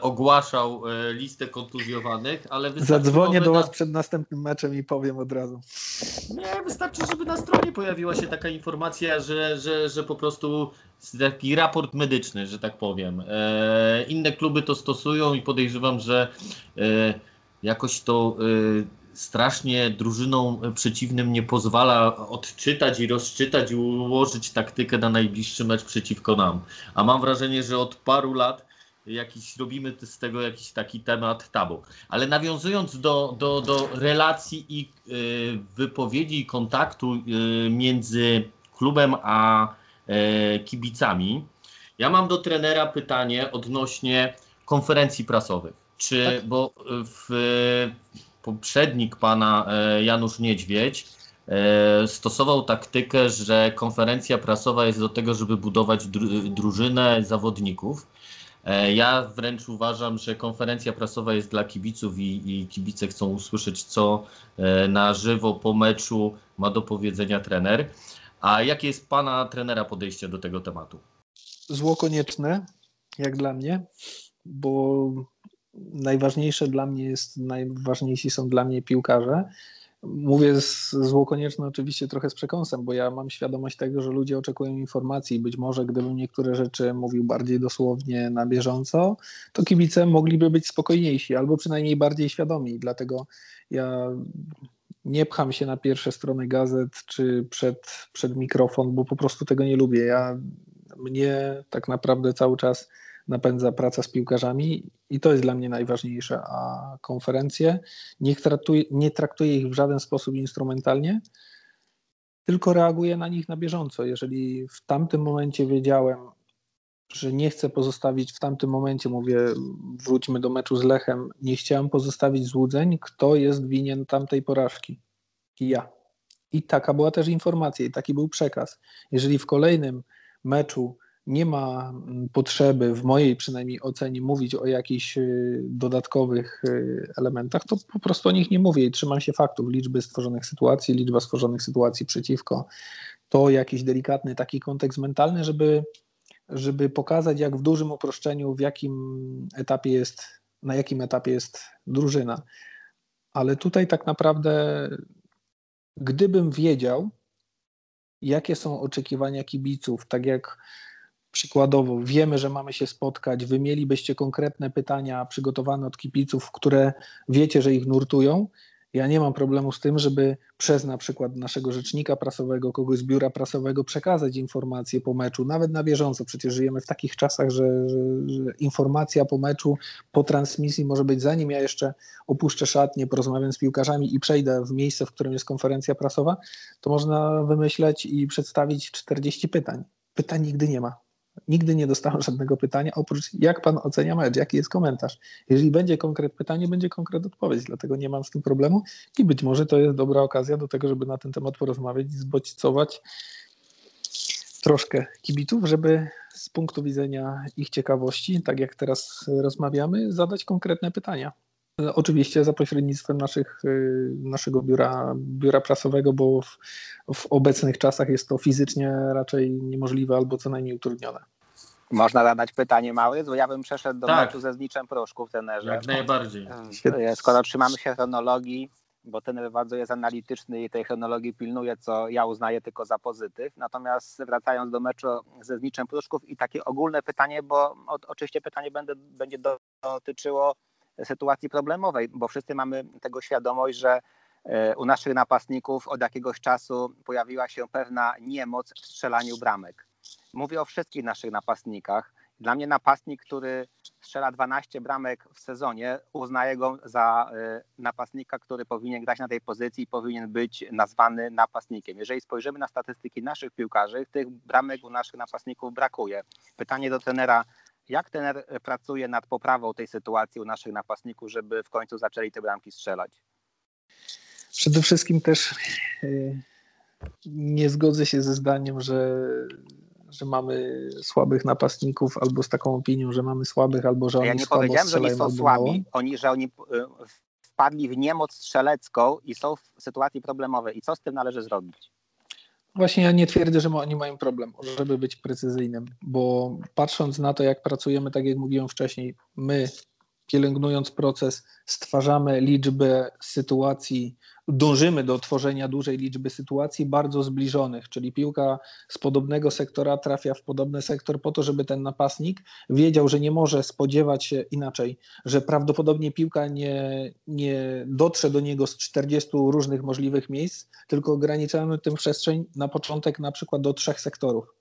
ogłaszał listę kontuzjowanych, ale zadzwonię do Was przed następnym meczem i powiem od razu. Nie, wystarczy, żeby na stronie pojawiła się taka informacja, że po prostu taki raport medyczny, że tak powiem. Inne kluby to stosują i podejrzewam, że jakoś to strasznie drużynom przeciwnym nie pozwala odczytać i rozczytać i ułożyć taktykę na najbliższy mecz przeciwko nam. A mam wrażenie, że od paru lat robimy z tego jakiś taki temat tabu. Ale nawiązując do relacji i wypowiedzi i kontaktu między klubem a kibicami. Ja mam do trenera pytanie odnośnie konferencji prasowych. Bo poprzednik pana Janusz Niedźwiedź stosował taktykę, że konferencja prasowa jest do tego, żeby budować drużynę zawodników. Ja wręcz uważam, że konferencja prasowa jest dla kibiców i kibice chcą usłyszeć, co na żywo po meczu ma do powiedzenia trener. A jakie jest pana trenera podejście do tego tematu? Zło konieczne, jak dla mnie, bo najważniejsi są dla mnie piłkarze. Mówię zło konieczne oczywiście trochę z przekąsem, bo ja mam świadomość tego, że ludzie oczekują informacji. Być może gdybym niektóre rzeczy mówił bardziej dosłownie, na bieżąco, to kibice mogliby być spokojniejsi albo przynajmniej bardziej świadomi. Dlatego ja nie pcham się na pierwsze strony gazet czy przed mikrofon, bo po prostu tego nie lubię. Mnie tak naprawdę cały czas napędza praca z piłkarzami i to jest dla mnie najważniejsze, a konferencje nie traktuję ich w żaden sposób instrumentalnie, tylko reaguję na nich na bieżąco. Jeżeli w tamtym momencie wiedziałem, że nie chcę pozostawić w tamtym momencie, mówię, wróćmy do meczu z Lechem, nie chciałem pozostawić złudzeń, kto jest winien tamtej porażki. I ja. I taka była też informacja i taki był przekaz. Jeżeli w kolejnym meczu nie ma potrzeby, w mojej przynajmniej ocenie, mówić o jakichś dodatkowych elementach, to po prostu o nich nie mówię i trzymam się faktów, liczba stworzonych sytuacji przeciwko. To jakiś delikatny taki kontekst mentalny, żeby pokazać, jak w dużym uproszczeniu, na jakim etapie jest drużyna. Ale tutaj tak naprawdę, gdybym wiedział, jakie są oczekiwania kibiców, tak jak przykładowo wiemy, że mamy się spotkać, wy mielibyście konkretne pytania przygotowane od kibiców, które wiecie, że ich nurtują. Ja nie mam problemu z tym, żeby przez na przykład naszego rzecznika prasowego, kogoś z biura prasowego przekazać informacje po meczu, nawet na bieżąco. Przecież żyjemy w takich czasach, że informacja po meczu, po transmisji może być, zanim ja jeszcze opuszczę szatnię, porozmawiam z piłkarzami i przejdę w miejsce, w którym jest konferencja prasowa, to można wymyśleć i przedstawić 40 pytań. Pytań nigdy nie ma. Nigdy nie dostałem żadnego pytania, oprócz jak pan ocenia mecz, jaki jest komentarz. Jeżeli będzie konkret pytanie, będzie konkret odpowiedź, dlatego nie mam z tym problemu i być może to jest dobra okazja do tego, żeby na ten temat porozmawiać i zbodźcować troszkę kibiców, żeby z punktu widzenia ich ciekawości, tak jak teraz rozmawiamy, zadać konkretne pytania. Oczywiście za pośrednictwem naszego biura prasowego, bo w obecnych czasach jest to fizycznie raczej niemożliwe albo co najmniej utrudnione. Można zadać pytanie, Mauryc, bo ja bym przeszedł do meczu ze Zniczem Pruszków, trenerze. Jak najbardziej. Skoro trzymamy się chronologii, bo ten bardzo jest analityczny i tej chronologii pilnuje, co ja uznaję tylko za pozytyw. Natomiast wracając do meczu ze Zniczem Pruszków i takie ogólne pytanie, bo oczywiście pytanie będzie dotyczyło sytuacji problemowej, bo wszyscy mamy tego świadomość, że u naszych napastników od jakiegoś czasu pojawiła się pewna niemoc w strzelaniu bramek. Mówię o wszystkich naszych napastnikach. Dla mnie napastnik, który strzela 12 bramek w sezonie, uznaję go za napastnika, który powinien grać na tej pozycji i powinien być nazwany napastnikiem. Jeżeli spojrzymy na statystyki naszych piłkarzy, tych bramek u naszych napastników brakuje. Pytanie do trenera, jak trener pracuje nad poprawą tej sytuacji u naszych napastników, żeby w końcu zaczęli te bramki strzelać? Przede wszystkim też nie zgodzę się ze zdaniem, że mamy słabych napastników, albo z taką opinią, że mamy słabych, albo że oni słabo strzelają. Ja nie powiedziałem, że oni są słabi, że oni wpadli w niemoc strzelecką i są w sytuacji problemowej. I co z tym należy zrobić? Właśnie ja nie twierdzę, że oni mają problem, żeby być precyzyjnym, bo patrząc na to, jak pracujemy, tak jak mówiłem wcześniej, my pielęgnując proces, stwarzamy liczbę sytuacji, dążymy do tworzenia dużej liczby sytuacji bardzo zbliżonych, czyli piłka z podobnego sektora trafia w podobny sektor po to, żeby ten napastnik wiedział, że nie może spodziewać się inaczej, że prawdopodobnie piłka nie dotrze do niego z 40 różnych możliwych miejsc, tylko ograniczamy tę przestrzeń na początek na przykład do 3 sektorów.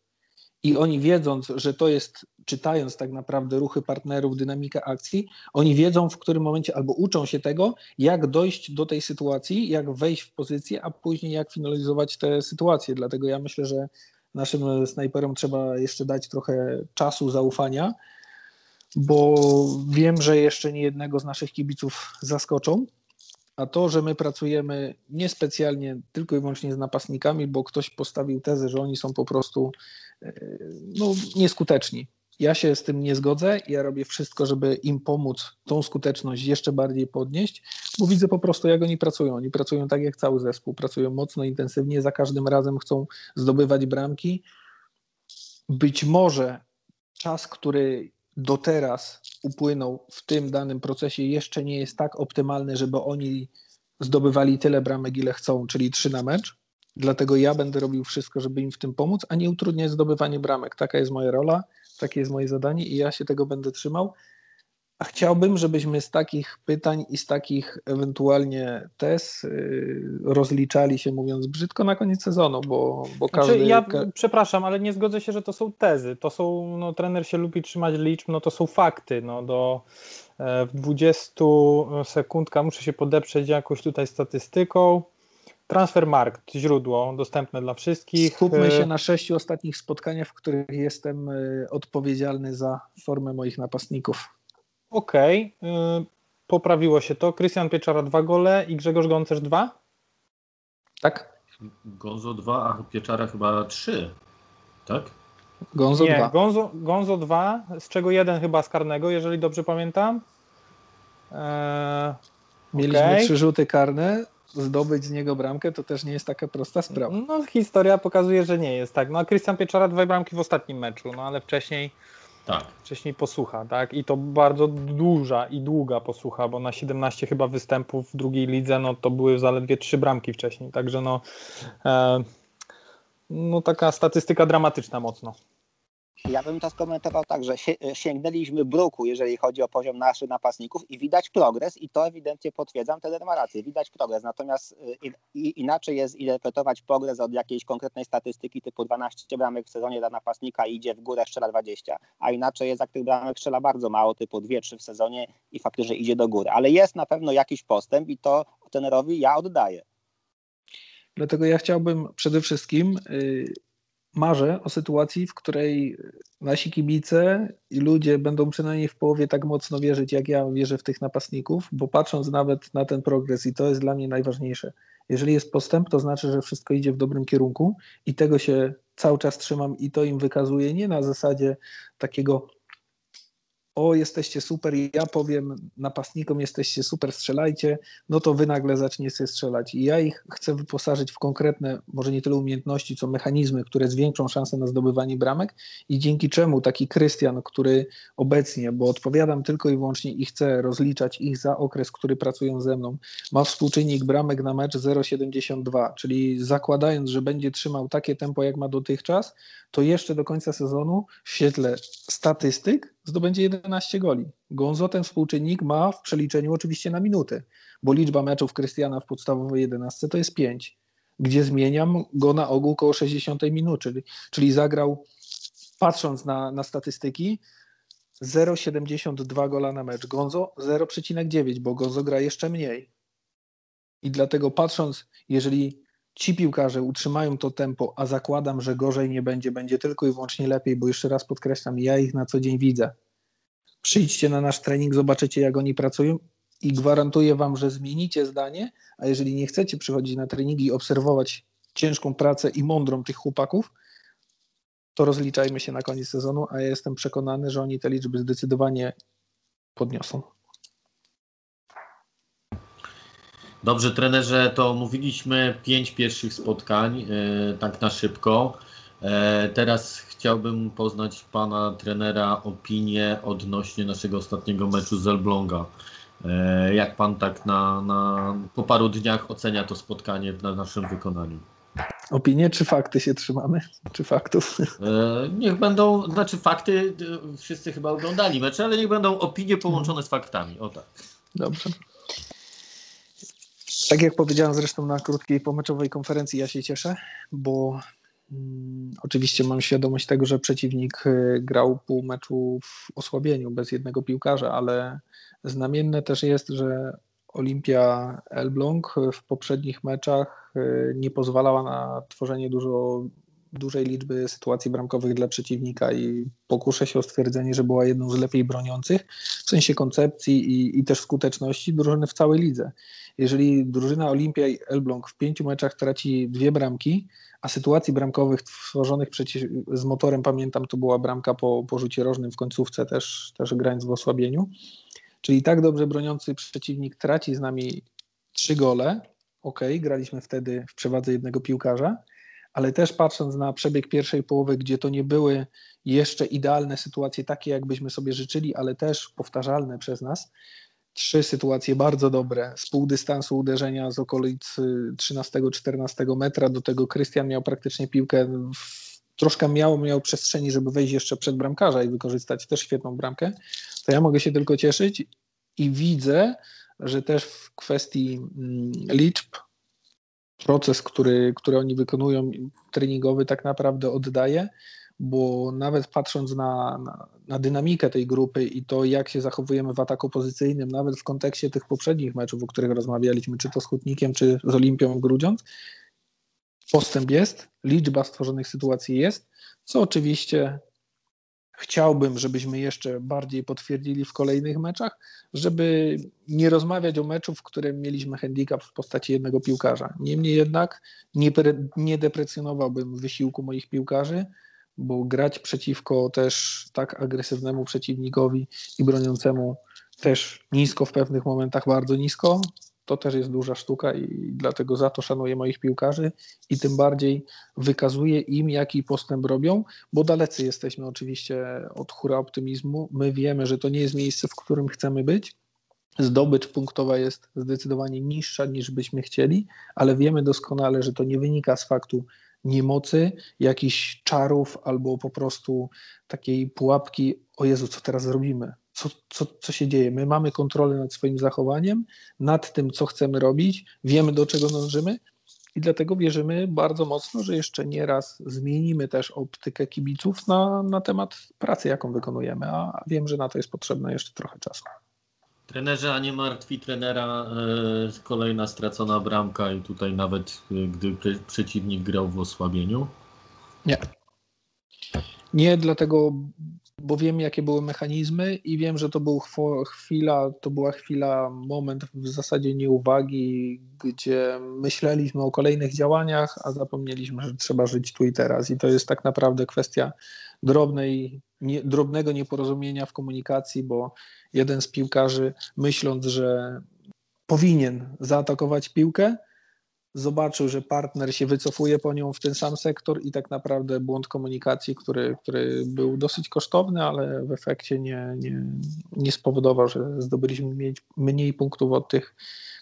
I oni wiedząc, że to jest, czytając tak naprawdę ruchy partnerów, dynamikę akcji, oni wiedzą w którym momencie albo uczą się tego, jak dojść do tej sytuacji, jak wejść w pozycję, a później jak finalizować tę sytuację. Dlatego ja myślę, że naszym snajperom trzeba jeszcze dać trochę czasu, zaufania, bo wiem, że jeszcze nie jednego z naszych kibiców zaskoczą. A to, że my pracujemy niespecjalnie tylko i wyłącznie z napastnikami, bo ktoś postawił tezę, że oni są po prostu nieskuteczni. Ja się z tym nie zgodzę. Ja robię wszystko, żeby im pomóc tą skuteczność jeszcze bardziej podnieść, bo widzę po prostu, jak oni pracują. Oni pracują tak jak cały zespół. Pracują mocno, intensywnie. Za każdym razem chcą zdobywać bramki. Być może czas, który do teraz upłynął w tym danym procesie jeszcze nie jest tak optymalny, żeby oni zdobywali tyle bramek, ile chcą, czyli 3 na mecz. Dlatego ja będę robił wszystko, żeby im w tym pomóc, a nie utrudniać zdobywanie bramek. Taka jest moja rola, takie jest moje zadanie i ja się tego będę trzymał. A chciałbym, żebyśmy z takich pytań i z takich ewentualnie tez rozliczali się, mówiąc brzydko, na koniec sezonu, bo każdy... Znaczy ja przepraszam, ale nie zgodzę się, że to są tezy. To są, trener się lubi trzymać liczb, to są fakty. W 20 sekundkach muszę się podeprzeć jakąś tutaj statystyką. Transfermarkt, źródło dostępne dla wszystkich. Skupmy się na 6 ostatnich spotkaniach, w których jestem odpowiedzialny za formę moich napastników. Okej, poprawiło się to. Krystian Pieczara 2 gole i Grzegorz Goncerz 2? Tak? Gonzo 2, a Pieczara chyba 3, tak? Gonzo 2. Gonzo 2, z czego 1 chyba z karnego, jeżeli dobrze pamiętam. Mieliśmy 3 rzuty karne, zdobyć z niego bramkę to też nie jest taka prosta sprawa. Historia pokazuje, że nie jest tak. A Krystian Pieczara 2 bramki w ostatnim meczu, ale wcześniej... Tak. Wcześniej posłucha, tak? I to bardzo duża i długa posłucha, bo na 17 chyba występów w drugiej lidze, to były zaledwie 3 bramki wcześniej, także taka statystyka dramatyczna mocno. Ja bym to skomentował tak, że sięgnęliśmy bruku, jeżeli chodzi o poziom naszych napastników i widać progres i to ewidentnie potwierdzam, trener ma rację, widać progres, natomiast inaczej jest interpretować progres od jakiejś konkretnej statystyki typu 12 bramek w sezonie dla napastnika i idzie w górę, strzela 20, a inaczej jest jak tych bramek strzela bardzo mało, typu 2-3 w sezonie i faktycznie idzie do góry, ale jest na pewno jakiś postęp i to trenerowi ja oddaję. Dlatego ja chciałbym przede wszystkim... Marzę o sytuacji, w której nasi kibice i ludzie będą przynajmniej w połowie tak mocno wierzyć, jak ja wierzę w tych napastników, bo patrząc nawet na ten progres i to jest dla mnie najważniejsze. Jeżeli jest postęp, to znaczy, że wszystko idzie w dobrym kierunku i tego się cały czas trzymam i to im wykazuję nie na zasadzie takiego o, jesteście super, ja powiem napastnikom, jesteście super, strzelajcie, no to wy nagle zaczniecie strzelać. I ja ich chcę wyposażyć w konkretne, może nie tyle umiejętności, co mechanizmy, które zwiększą szansę na zdobywanie bramek i dzięki czemu taki Krystian, który obecnie, bo odpowiadam tylko i wyłącznie i chcę rozliczać ich za okres, który pracują ze mną, ma współczynnik bramek na mecz 0,72, czyli zakładając, że będzie trzymał takie tempo, jak ma dotychczas, to jeszcze do końca sezonu w świetle statystyk zdobędzie 11 goli. Gonzo ten współczynnik ma w przeliczeniu oczywiście na minuty, bo liczba meczów Krystiana w podstawowej 11 to jest 5, gdzie zmieniam go na ogół koło 60 minut, czyli zagrał, patrząc na statystyki, 0,72 gola na mecz. Gonzo 0,9, bo Gonzo gra jeszcze mniej. I dlatego patrząc, jeżeli ci piłkarze utrzymają to tempo, a zakładam, że gorzej nie będzie, będzie tylko i wyłącznie lepiej, bo jeszcze raz podkreślam, ja ich na co dzień widzę. Przyjdźcie na nasz trening, zobaczycie jak oni pracują i gwarantuję wam, że zmienicie zdanie, a jeżeli nie chcecie przychodzić na treningi i obserwować ciężką pracę i mądrą tych chłopaków, to rozliczajmy się na koniec sezonu, a ja jestem przekonany, że oni te liczby zdecydowanie podniosą. Dobrze, trenerze, to mówiliśmy 5 pierwszych spotkań, tak na szybko. Teraz chciałbym poznać pana trenera opinię odnośnie naszego ostatniego meczu z Elbląga. Jak pan tak po paru dniach ocenia to spotkanie w naszym wykonaniu? Opinie czy fakty się trzymamy? Czy faktów? Niech będą, znaczy fakty wszyscy chyba oglądali mecz, ale niech będą opinie połączone z faktami. O tak. Dobrze. Tak jak powiedziałem zresztą na krótkiej pomeczowej konferencji, ja się cieszę, bo oczywiście mam świadomość tego, że przeciwnik grał pół meczu w osłabieniu, bez jednego piłkarza, ale znamienne też jest, że Olimpia Elbląg w poprzednich meczach nie pozwalała na tworzenie dużej liczby sytuacji bramkowych dla przeciwnika i pokuszę się o stwierdzenie, że była jedną z lepiej broniących w sensie koncepcji i też skuteczności drużyny w całej lidze. Jeżeli drużyna Olimpia i Elbląg w 5 meczach traci 2 bramki, a sytuacji bramkowych stworzonych z motorem, pamiętam, to była bramka po rzucie rożnym w końcówce, też grając w osłabieniu, czyli tak dobrze broniący przeciwnik traci z nami 3 gole, okej, graliśmy wtedy w przewadze jednego piłkarza, ale też patrząc na przebieg pierwszej połowy, gdzie to nie były jeszcze idealne sytuacje, takie jakbyśmy sobie życzyli, ale też powtarzalne przez nas, 3 sytuacje bardzo dobre, z pół dystansu uderzenia z okolic 13-14 metra, do tego Krystian miał praktycznie piłkę, troszkę miał przestrzeni, żeby wejść jeszcze przed bramkarza i wykorzystać też świetną bramkę, to ja mogę się tylko cieszyć i widzę, że też w kwestii liczb proces, który oni wykonują, treningowy tak naprawdę oddaje, bo nawet patrząc na dynamikę tej grupy i to, jak się zachowujemy w ataku pozycyjnym, nawet w kontekście tych poprzednich meczów, o których rozmawialiśmy, czy to z Hutnikiem, czy z Olimpią Grudziądz, postęp jest, liczba stworzonych sytuacji jest, co oczywiście chciałbym, żebyśmy jeszcze bardziej potwierdzili w kolejnych meczach, żeby nie rozmawiać o meczu, w którym mieliśmy handicap w postaci jednego piłkarza. Niemniej jednak nie deprecjonowałbym wysiłku moich piłkarzy, bo grać przeciwko też tak agresywnemu przeciwnikowi i broniącemu też nisko, w pewnych momentach bardzo nisko, to też jest duża sztuka i dlatego za to szanuję moich piłkarzy i tym bardziej wykazuję im, jaki postęp robią, bo dalecy jesteśmy oczywiście od hura optymizmu. My wiemy, że to nie jest miejsce, w którym chcemy być. Zdobycz punktowa jest zdecydowanie niższa niż byśmy chcieli, ale wiemy doskonale, że to nie wynika z faktu niemocy, jakichś czarów albo po prostu takiej pułapki, o Jezu, co teraz zrobimy? Co się dzieje? My mamy kontrolę nad swoim zachowaniem, nad tym, co chcemy robić, wiemy, do czego dążymy i dlatego wierzymy bardzo mocno, że jeszcze nie raz zmienimy też optykę kibiców na temat pracy, jaką wykonujemy, a wiem, że na to jest potrzebne jeszcze trochę czasu. Trenerze, a nie martwi trenera kolejna stracona bramka i tutaj nawet gdy przeciwnik grał w osłabieniu? Nie. Nie, dlatego bo wiem, jakie były mechanizmy i wiem, że to, była chwila, moment w zasadzie nieuwagi, gdzie myśleliśmy o kolejnych działaniach, a zapomnieliśmy, że trzeba żyć tu i teraz. I to jest tak naprawdę kwestia drobnego nieporozumienia w komunikacji, bo jeden z piłkarzy, myśląc, że powinien zaatakować piłkę, zobaczył, że partner się wycofuje po nią w ten sam sektor i tak naprawdę błąd komunikacji, który był dosyć kosztowny, ale w efekcie nie spowodował, że zdobyliśmy mniej punktów od tych,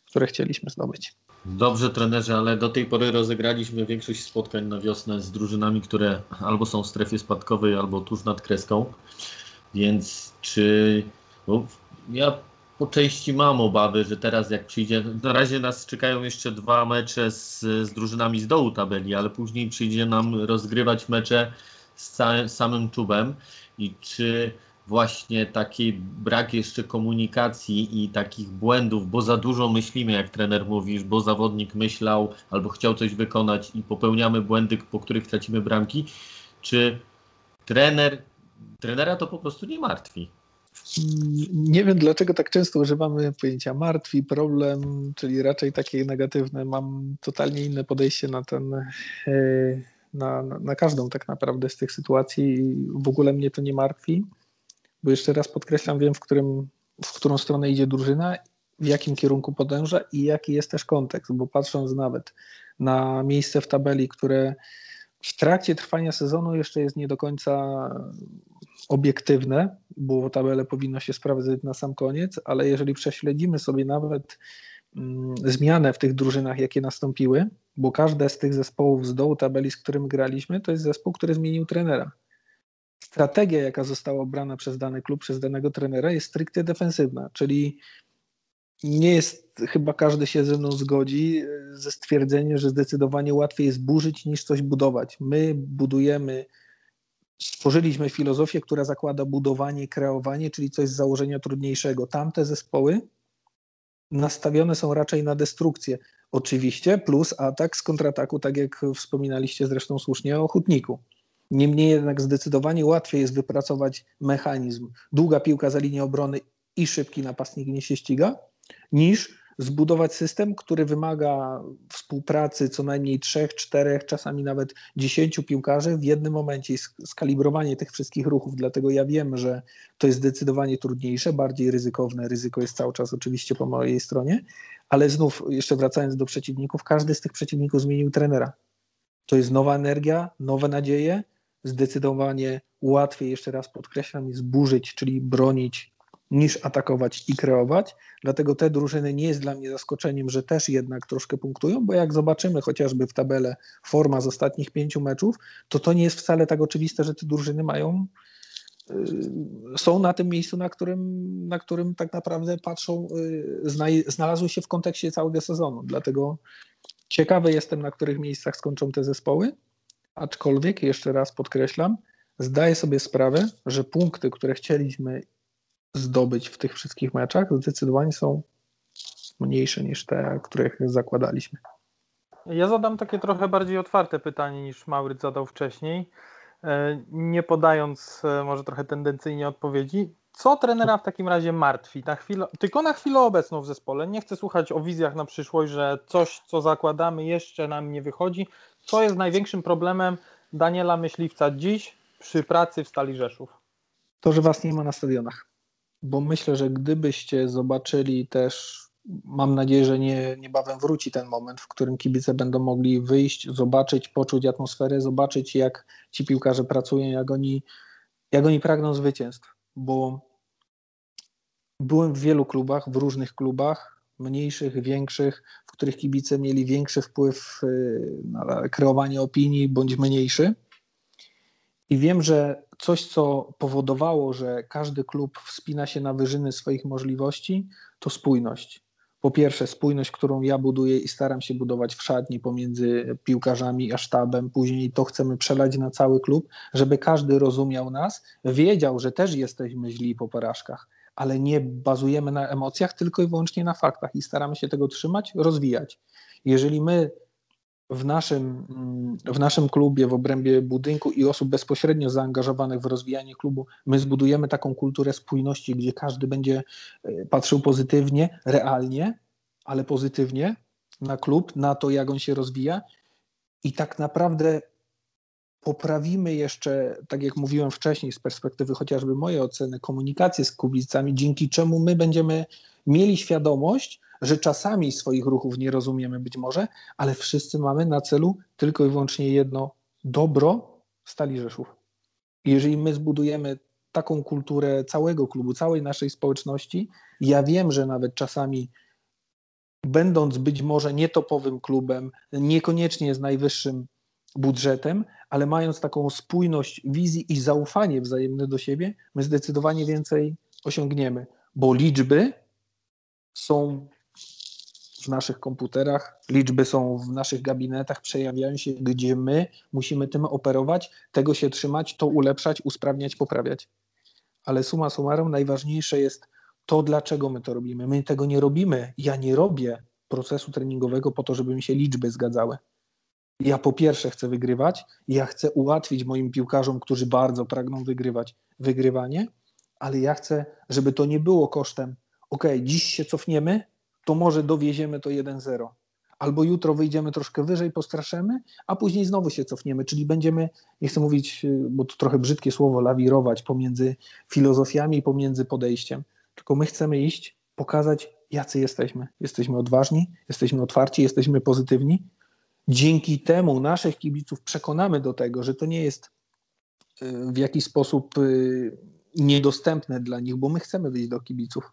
które chcieliśmy zdobyć. Dobrze, trenerze, ale do tej pory rozegraliśmy większość spotkań na wiosnę z drużynami, które albo są w strefie spadkowej, albo tuż nad kreską, więc czy... Bo ja po części mam obawy, że teraz jak przyjdzie, na razie nas czekają jeszcze 2 mecze z drużynami z dołu tabeli, ale później przyjdzie nam rozgrywać mecze z samym czubem i czy właśnie taki brak jeszcze komunikacji i takich błędów, bo za dużo myślimy, jak trener mówisz, bo zawodnik myślał albo chciał coś wykonać i popełniamy błędy, po których tracimy bramki, czy trenera to po prostu nie martwi? Nie wiem, dlaczego tak często używamy pojęcia martwi, problem, czyli raczej takie negatywne. Mam totalnie inne podejście na każdą tak naprawdę z tych sytuacji i w ogóle mnie to nie martwi, bo jeszcze raz podkreślam, wiem, w którą stronę idzie drużyna, w jakim kierunku podąża i jaki jest też kontekst, bo patrząc nawet na miejsce w tabeli, które w trakcie trwania sezonu jeszcze jest nie do końca obiektywne, bo tabelę powinno się sprawdzać na sam koniec, ale jeżeli prześledzimy sobie nawet zmianę w tych drużynach, jakie nastąpiły, bo każde z tych zespołów z dołu tabeli, z którym graliśmy, to jest zespół, który zmienił trenera. Strategia, jaka została obrana przez dany klub, przez danego trenera, jest stricte defensywna, czyli nie jest, chyba każdy się ze mną zgodzi ze stwierdzeniem, że zdecydowanie łatwiej jest burzyć niż coś budować. My budujemy, stworzyliśmy filozofię, która zakłada budowanie, kreowanie, czyli coś z założenia trudniejszego. Tamte zespoły nastawione są raczej na destrukcję. Oczywiście plus atak z kontrataku, tak jak wspominaliście zresztą słusznie o Hutniku. Niemniej jednak zdecydowanie łatwiej jest wypracować mechanizm. Długa piłka za linię obrony i szybki napastnik nie się ściga, niż zbudować system, który wymaga współpracy co najmniej 3, 4, czasami nawet 10 piłkarzy w jednym momencie, skalibrowanie tych wszystkich ruchów. Dlatego ja wiem, że to jest zdecydowanie trudniejsze, bardziej ryzykowne. Ryzyko jest cały czas oczywiście po mojej stronie, ale znów jeszcze wracając do przeciwników, każdy z tych przeciwników zmienił trenera. To jest nowa energia, nowe nadzieje, zdecydowanie łatwiej, jeszcze raz podkreślam, jest burzyć, czyli bronić, niż atakować i kreować. Dlatego te drużyny nie jest dla mnie zaskoczeniem, że też jednak troszkę punktują, bo jak zobaczymy chociażby w tabelę forma z ostatnich 5 meczów, to nie jest wcale tak oczywiste, że te drużyny są na tym miejscu, na którym tak naprawdę patrzą, znalazły się w kontekście całego sezonu. Dlatego ciekawy jestem, na których miejscach skończą te zespoły, aczkolwiek, jeszcze raz podkreślam, zdaję sobie sprawę, że punkty, które chcieliśmy zdobyć w tych wszystkich meczach, zdecydowanie są mniejsze niż te, których zakładaliśmy. Ja zadam takie trochę bardziej otwarte pytanie niż Mauryc zadał wcześniej, nie podając może trochę tendencyjnie odpowiedzi. Co trenera w takim razie martwi? Tylko na chwilę obecną w zespole. Nie chcę słuchać o wizjach na przyszłość, że coś, co zakładamy, jeszcze nam nie wychodzi. Co jest największym problemem Daniela Myśliwca dziś przy pracy w Stali Rzeszów? To, że was nie ma na stadionach. Bo myślę, że gdybyście zobaczyli też, mam nadzieję, że niebawem wróci ten moment, w którym kibice będą mogli wyjść, zobaczyć, poczuć atmosferę, zobaczyć, jak ci piłkarze pracują, jak oni pragną zwycięstw. Bo byłem w wielu klubach, w różnych klubach, mniejszych, większych, w których kibice mieli większy wpływ na kreowanie opinii bądź mniejszy. I wiem, że coś, co powodowało, że każdy klub wspina się na wyżyny swoich możliwości, to spójność. Po pierwsze spójność, którą ja buduję i staram się budować w szatni pomiędzy piłkarzami a sztabem. Później to chcemy przelać na cały klub, żeby każdy rozumiał nas, wiedział, że też jesteśmy źli po porażkach, ale nie bazujemy na emocjach, tylko i wyłącznie na faktach i staramy się tego trzymać, rozwijać. Jeżeli my w naszym klubie, w obrębie budynku i osób bezpośrednio zaangażowanych w rozwijanie klubu, my zbudujemy taką kulturę spójności, gdzie każdy będzie patrzył pozytywnie, realnie, ale pozytywnie na klub, na to, jak on się rozwija. I tak naprawdę poprawimy jeszcze, tak jak mówiłem wcześniej, z perspektywy chociażby mojej oceny, komunikację z kibicami, dzięki czemu my będziemy mieli świadomość, że czasami swoich ruchów nie rozumiemy być może, ale wszyscy mamy na celu tylko i wyłącznie jedno: dobro Stali Rzeszów. Jeżeli my zbudujemy taką kulturę całego klubu, całej naszej społeczności, ja wiem, że nawet czasami będąc być może nietopowym klubem, niekoniecznie z najwyższym budżetem, ale mając taką spójność wizji i zaufanie wzajemne do siebie, my zdecydowanie więcej osiągniemy, bo liczby są w naszych komputerach, liczby są w naszych gabinetach, przejawiają się, gdzie my musimy tym operować, tego się trzymać, to ulepszać, usprawniać, poprawiać. Ale summa summarum najważniejsze jest to, dlaczego my to robimy. My tego nie robimy. Ja nie robię procesu treningowego po to, żeby mi się liczby zgadzały. Ja po pierwsze chcę wygrywać, ja chcę ułatwić moim piłkarzom, którzy bardzo pragną wygrywać, wygrywanie, ale ja chcę, żeby to nie było kosztem: okej, dziś się cofniemy, to może dowieziemy to 1-0. Albo jutro wyjdziemy troszkę wyżej, postraszymy, a później znowu się cofniemy. Czyli będziemy, nie chcę mówić, bo to trochę brzydkie słowo, lawirować pomiędzy filozofiami i pomiędzy podejściem. Tylko my chcemy iść, pokazać, jacy jesteśmy. Jesteśmy odważni, jesteśmy otwarci, jesteśmy pozytywni. Dzięki temu naszych kibiców przekonamy do tego, że to nie jest w jakiś sposób niedostępne dla nich, bo my chcemy wyjść do kibiców.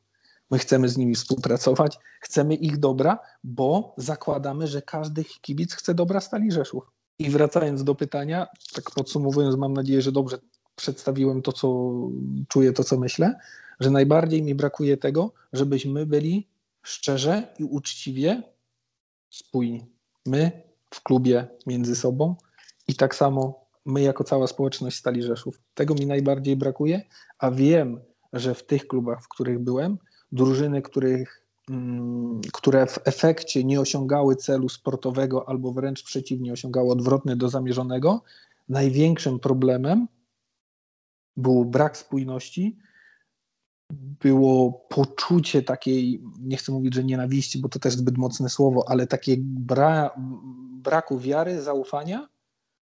My chcemy z nimi współpracować, chcemy ich dobra, bo zakładamy, że każdy kibic chce dobra Stali Rzeszów. I wracając do pytania, tak podsumowując, mam nadzieję, że dobrze przedstawiłem to, co czuję, to, co myślę, że najbardziej mi brakuje tego, żebyśmy byli szczerze i uczciwie spójni. My w klubie między sobą i tak samo my jako cała społeczność Stali Rzeszów. Tego mi najbardziej brakuje, a wiem, że w tych klubach, w których byłem, drużyny, które w efekcie nie osiągały celu sportowego albo wręcz przeciwnie, osiągały odwrotny do zamierzonego, największym problemem był brak spójności, było poczucie takiej, nie chcę mówić, że nienawiści, bo to też zbyt mocne słowo, ale takiego braku wiary, zaufania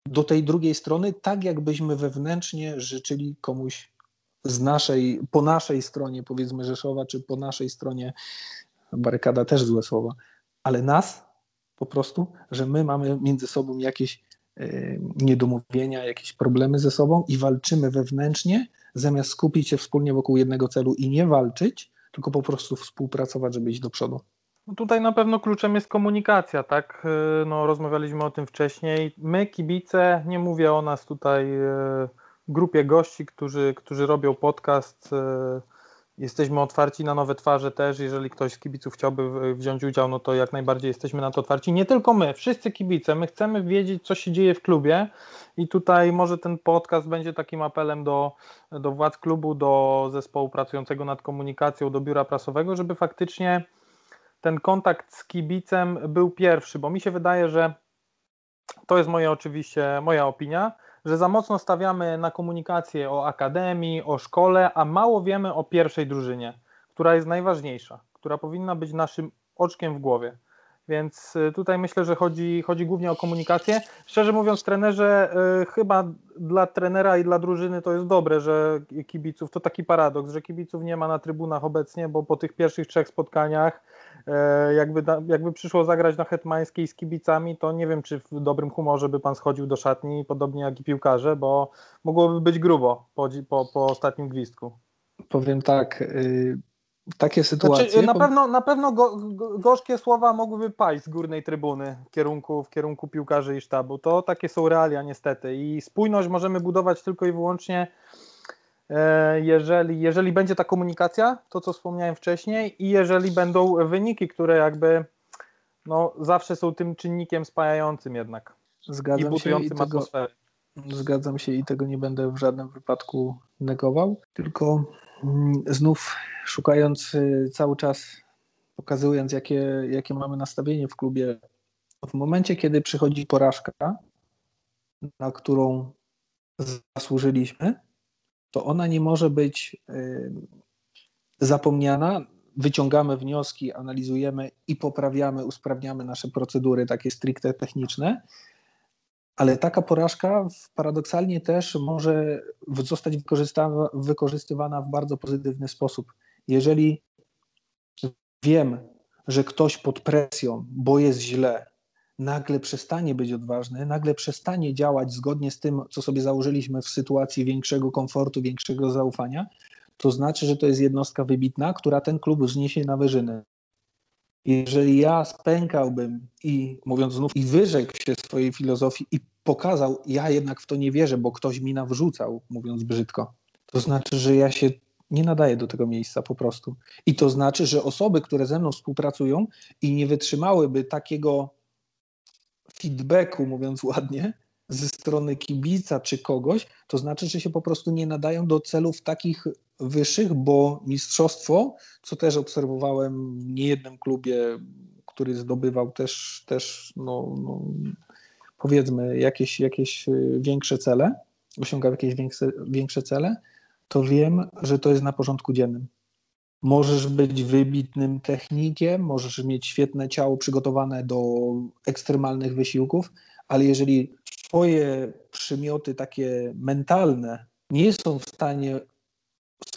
do tej drugiej strony, tak jakbyśmy wewnętrznie życzyli komuś po naszej stronie, powiedzmy, Rzeszowa, czy po naszej stronie barykada, też złe słowa, ale nas po prostu, że my mamy między sobą jakieś niedomówienia, jakieś problemy ze sobą i walczymy wewnętrznie, zamiast skupić się wspólnie wokół jednego celu i nie walczyć, tylko po prostu współpracować, żeby iść do przodu. No tutaj na pewno kluczem jest komunikacja, tak? No, rozmawialiśmy o tym wcześniej. My, kibice, nie mówię o nas tutaj, grupie gości, którzy robią podcast. Jesteśmy otwarci na nowe twarze też. Jeżeli ktoś z kibiców chciałby wziąć udział, no to jak najbardziej jesteśmy na to otwarci. Nie tylko my, wszyscy kibice. My chcemy wiedzieć, co się dzieje w klubie i tutaj może ten podcast będzie takim apelem do władz klubu, do zespołu pracującego nad komunikacją, do biura prasowego, żeby faktycznie ten kontakt z kibicem był pierwszy, bo mi się wydaje, że to jest moja opinia, że za mocno stawiamy na komunikację o akademii, o szkole, a mało wiemy o pierwszej drużynie, która jest najważniejsza, która powinna być naszym oczkiem w głowie. Więc tutaj myślę, że chodzi głównie o komunikację. Szczerze mówiąc, trenerze, chyba dla trenera i dla drużyny to jest dobre, że kibiców, to taki paradoks, że kibiców nie ma na trybunach obecnie, bo po tych pierwszych 3 spotkaniach jakby przyszło zagrać na hetmańskiej z kibicami, to nie wiem, czy w dobrym humorze by pan schodził do szatni, podobnie jak i piłkarze, bo mogłoby być grubo po ostatnim gwizdku. Powiem tak, takie sytuacje... Znaczy, na pewno gorzkie słowa mogłyby paść z górnej trybuny w kierunku piłkarzy i sztabu. To takie są realia niestety i spójność możemy budować tylko i wyłącznie jeżeli będzie ta komunikacja, to co wspomniałem wcześniej, i jeżeli będą wyniki, które jakby zawsze są tym czynnikiem spajającym jednak. Zgadzam i budującym atmosferę. Zgadzam się i tego nie będę w żadnym wypadku negował, tylko znów szukając cały czas, pokazując jakie mamy nastawienie w klubie, W momencie, kiedy przychodzi porażka, na którą zasłużyliśmy, to ona nie może być zapomniana. Wyciągamy wnioski, analizujemy i poprawiamy, usprawniamy nasze procedury takie stricte techniczne, ale taka porażka paradoksalnie też może zostać wykorzystywana w bardzo pozytywny sposób. Jeżeli wiem, że ktoś pod presją, bo jest źle, nagle przestanie być odważny, nagle przestanie działać zgodnie z tym, co sobie założyliśmy w sytuacji większego komfortu, większego zaufania, to znaczy, że to jest jednostka wybitna, która ten klub wzniesie na wyżyny. Jeżeli ja spękałbym i, mówiąc znów, i wyrzekł się swojej filozofii i pokazał, ja jednak w to nie wierzę, bo ktoś mi nawrzucał, mówiąc brzydko, to znaczy, że ja się nie nadaję do tego miejsca po prostu. I to znaczy, że osoby, które ze mną współpracują i nie wytrzymałyby takiego feedbacku, mówiąc ładnie, ze strony kibica czy kogoś, to znaczy, że się po prostu nie nadają do celów takich wyższych, bo mistrzostwo, co też obserwowałem w niejednym klubie, który zdobywał też powiedzmy jakieś większe cele, osiągał jakieś większe cele, to wiem, że to jest na porządku dziennym. Możesz być wybitnym technikiem, możesz mieć świetne ciało przygotowane do ekstremalnych wysiłków, ale jeżeli twoje przymioty takie mentalne nie są w stanie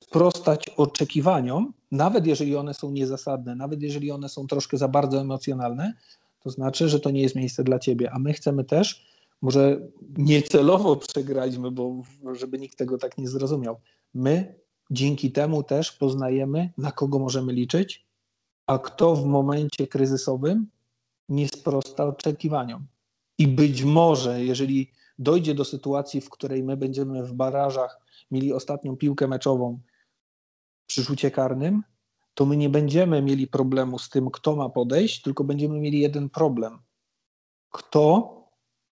sprostać oczekiwaniom, nawet jeżeli one są niezasadne, nawet jeżeli one są troszkę za bardzo emocjonalne, to znaczy, że to nie jest miejsce dla ciebie, a my chcemy też, może niecelowo przegraliśmy, bo żeby nikt tego tak nie zrozumiał, my dzięki temu też poznajemy, na kogo możemy liczyć, a kto w momencie kryzysowym nie sprosta oczekiwaniom. I być może, jeżeli dojdzie do sytuacji, w której my będziemy w barażach mieli ostatnią piłkę meczową przy rzucie karnym, to my nie będziemy mieli problemu z tym, kto ma podejść, tylko będziemy mieli jeden problem. Kto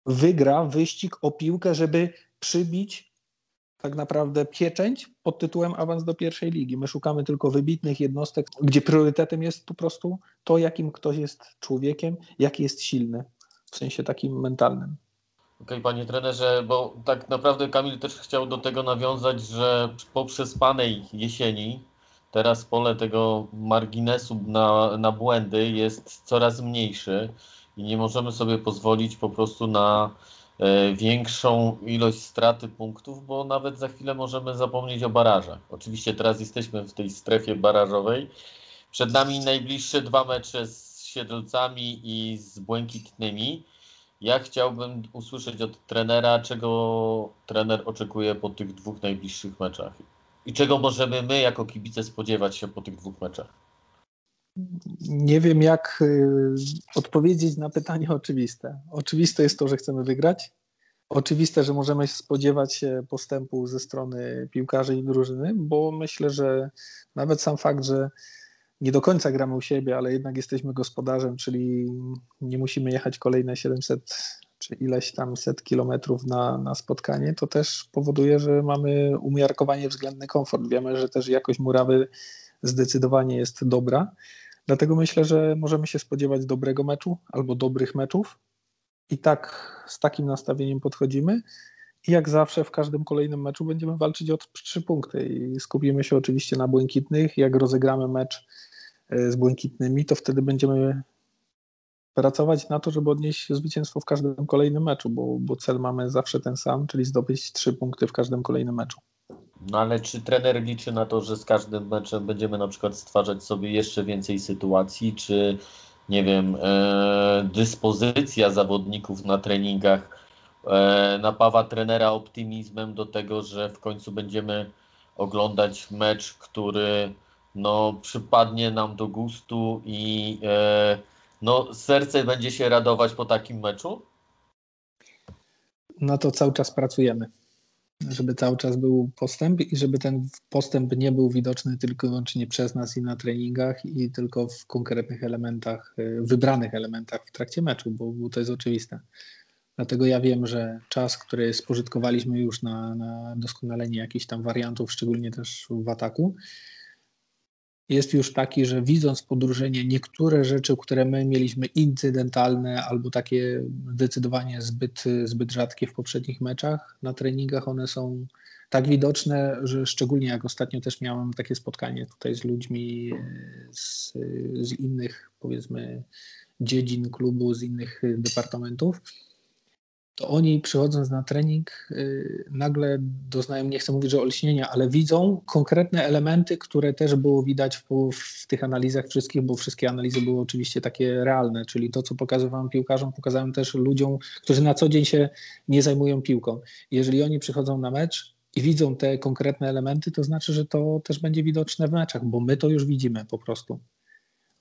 wygra wyścig o piłkę, żeby przybić tak naprawdę pieczęć pod tytułem awans do pierwszej ligi. My szukamy tylko wybitnych jednostek, gdzie priorytetem jest po prostu to, jakim ktoś jest człowiekiem, jaki jest silny, w sensie takim mentalnym. Okej, panie trenerze, bo tak naprawdę Kamil też chciał do tego nawiązać, że po przespanej jesieni teraz pole tego marginesu na błędy jest coraz mniejszy i nie możemy sobie pozwolić po prostu na większą ilość straty punktów, bo nawet za chwilę możemy zapomnieć o barażach. Oczywiście teraz jesteśmy w tej strefie barażowej. Przed nami najbliższe dwa mecze z Siedlcami i z Błękitnymi. Ja chciałbym usłyszeć od trenera, czego trener oczekuje po tych dwóch najbliższych meczach i czego możemy my jako kibice spodziewać się po tych dwóch meczach. Nie wiem, jak odpowiedzieć na pytanie oczywiste. Oczywiste jest to, że chcemy wygrać. Oczywiste, że możemy spodziewać się postępu ze strony piłkarzy i drużyny, bo myślę, że nawet sam fakt, że nie do końca gramy u siebie, ale jednak jesteśmy gospodarzem, czyli nie musimy jechać kolejne 700 czy ileś tam set kilometrów na spotkanie, to też powoduje, że mamy umiarkowanie względny komfort. Wiemy, że też jakość murawy zdecydowanie jest dobra. Dlatego myślę, że możemy się spodziewać dobrego meczu albo dobrych meczów i tak z takim nastawieniem podchodzimy i jak zawsze w każdym kolejnym meczu będziemy walczyć o 3 punkty i skupimy się oczywiście na Błękitnych. Jak rozegramy mecz z Błękitnymi, to wtedy będziemy pracować na to, żeby odnieść zwycięstwo w każdym kolejnym meczu, bo cel mamy zawsze ten sam, czyli zdobyć 3 punkty w każdym kolejnym meczu. No ale czy trener liczy na to, że z każdym meczem będziemy na przykład stwarzać sobie jeszcze więcej sytuacji, czy nie wiem, dyspozycja zawodników na treningach napawa trenera optymizmem do tego, że w końcu będziemy oglądać mecz, który przypadnie nam do gustu i serce będzie się radować po takim meczu? No to cały czas pracujemy, żeby cały czas był postęp i żeby ten postęp nie był widoczny tylko i wyłącznie przez nas i na treningach i tylko w konkretnych elementach, wybranych elementach w trakcie meczu, bo to jest oczywiste. Dlatego ja wiem, że czas, który spożytkowaliśmy już na doskonalenie jakichś tam wariantów, szczególnie też w ataku, jest już taki, że widząc podróżenie niektóre rzeczy, które my mieliśmy incydentalne albo takie zdecydowanie zbyt rzadkie w poprzednich meczach, na treningach one są tak widoczne, że szczególnie jak ostatnio też miałem takie spotkanie tutaj z ludźmi z innych, powiedzmy, dziedzin klubu, z innych departamentów, to oni przychodząc na trening nagle doznają, nie chcę mówić, że olśnienia, ale widzą konkretne elementy, które też było widać w tych analizach wszystkich, bo wszystkie analizy były oczywiście takie realne, czyli to, co pokazywałem piłkarzom, pokazałem też ludziom, którzy na co dzień się nie zajmują piłką. Jeżeli oni przychodzą na mecz i widzą te konkretne elementy, to znaczy, że to też będzie widoczne w meczach, bo my to już widzimy po prostu,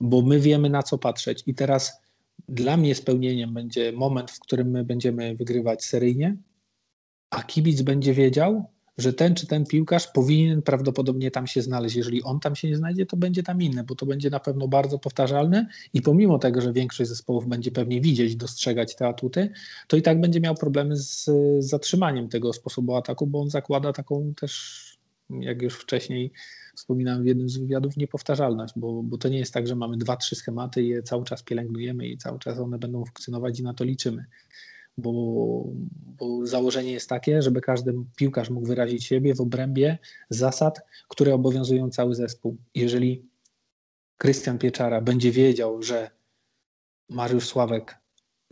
bo my wiemy, na co patrzeć. I teraz dla mnie spełnieniem będzie moment, w którym my będziemy wygrywać seryjnie, a kibic będzie wiedział, że ten czy ten piłkarz powinien prawdopodobnie tam się znaleźć. Jeżeli on tam się nie znajdzie, to będzie tam inny, bo to będzie na pewno bardzo powtarzalne i pomimo tego, że większość zespołów będzie pewnie widzieć, dostrzegać te atuty, to i tak będzie miał problemy z zatrzymaniem tego sposobu ataku, bo on zakłada taką też, jak już wcześniej wspominałem w jednym z wywiadów, niepowtarzalność, bo to nie jest tak, że mamy 2-3 schematy i je cały czas pielęgnujemy i cały czas one będą funkcjonować i na to liczymy, bo założenie jest takie, żeby każdy piłkarz mógł wyrazić siebie w obrębie zasad, które obowiązują cały zespół. Jeżeli Krystian Pieczara będzie wiedział, że Mariusz Sławek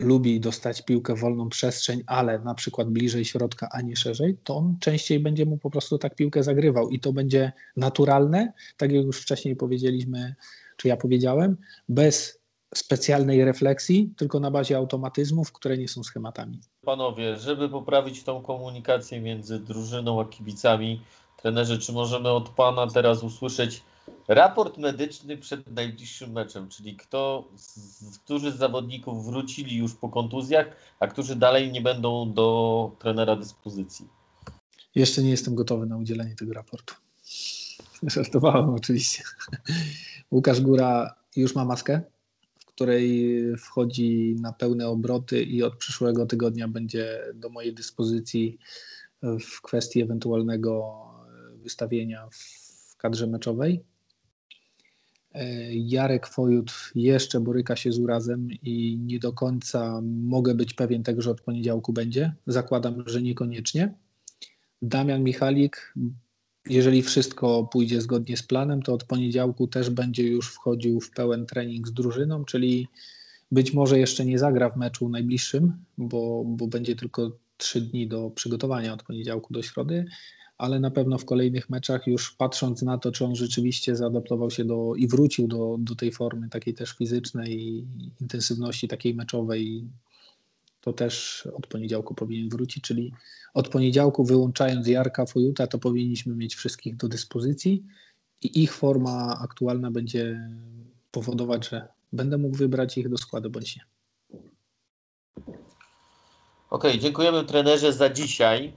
lubi dostać piłkę wolną przestrzeń, ale na przykład bliżej środka, a nie szerzej, to on częściej będzie mu po prostu tak piłkę zagrywał i to będzie naturalne, tak jak już wcześniej powiedzieliśmy, czy ja powiedziałem, bez specjalnej refleksji, tylko na bazie automatyzmów, które nie są schematami. Panowie, żeby poprawić tą komunikację między drużyną a kibicami, trenerze, czy możemy od pana teraz usłyszeć raport medyczny przed najbliższym meczem, czyli którzy z zawodników wrócili już po kontuzjach, a którzy dalej nie będą do trenera dyspozycji? Jeszcze nie jestem gotowy na udzielenie tego raportu. Żartowałem oczywiście. Łukasz Góra już ma maskę, w której wchodzi na pełne obroty i od przyszłego tygodnia będzie do mojej dyspozycji w kwestii ewentualnego wystawienia w kadrze meczowej. Jarek Fojut jeszcze boryka się z urazem i nie do końca mogę być pewien tego, że od poniedziałku będzie. Zakładam, że niekoniecznie. Damian Michalik, jeżeli wszystko pójdzie zgodnie z planem, to od poniedziałku też będzie już wchodził w pełen trening z drużyną, czyli być może jeszcze nie zagra w meczu najbliższym, bo będzie tylko 3 dni do przygotowania od poniedziałku do środy, ale na pewno w kolejnych meczach, już patrząc na to, czy on rzeczywiście zaadaptował się i wrócił do tej formy takiej też fizycznej i intensywności takiej meczowej, to też od poniedziałku powinien wrócić, czyli od poniedziałku, wyłączając Jarka Fojuta, to powinniśmy mieć wszystkich do dyspozycji i ich forma aktualna będzie powodować, że będę mógł wybrać ich do składu bądź nie. Okej, dziękujemy trenerze za dzisiaj.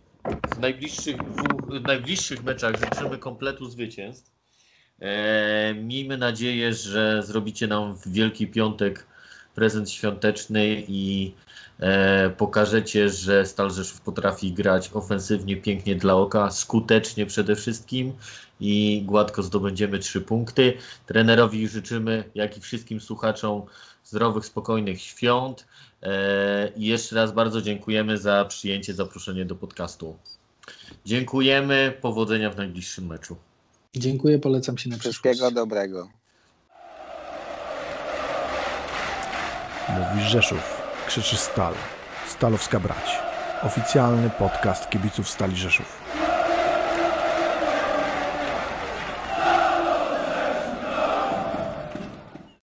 W najbliższych meczach życzymy kompletu zwycięstw. Miejmy nadzieję, że zrobicie nam w Wielki Piątek prezent świąteczny i pokażecie, że Stal Rzeszów potrafi grać ofensywnie, pięknie dla oka, skutecznie przede wszystkim i gładko zdobędziemy 3 punkty. Trenerowi życzymy, jak i wszystkim słuchaczom, zdrowych, spokojnych świąt. I jeszcze raz bardzo dziękujemy za przyjęcie, zaproszenie do podcastu. Dziękujemy, powodzenia w najbliższym meczu. Dziękuję, polecam się na przyszłość. Wszystkiego dobrego. Mówi Rzeszów, krzyczy Stal. Stalowska Brać. Oficjalny podcast kibiców Stali Rzeszów.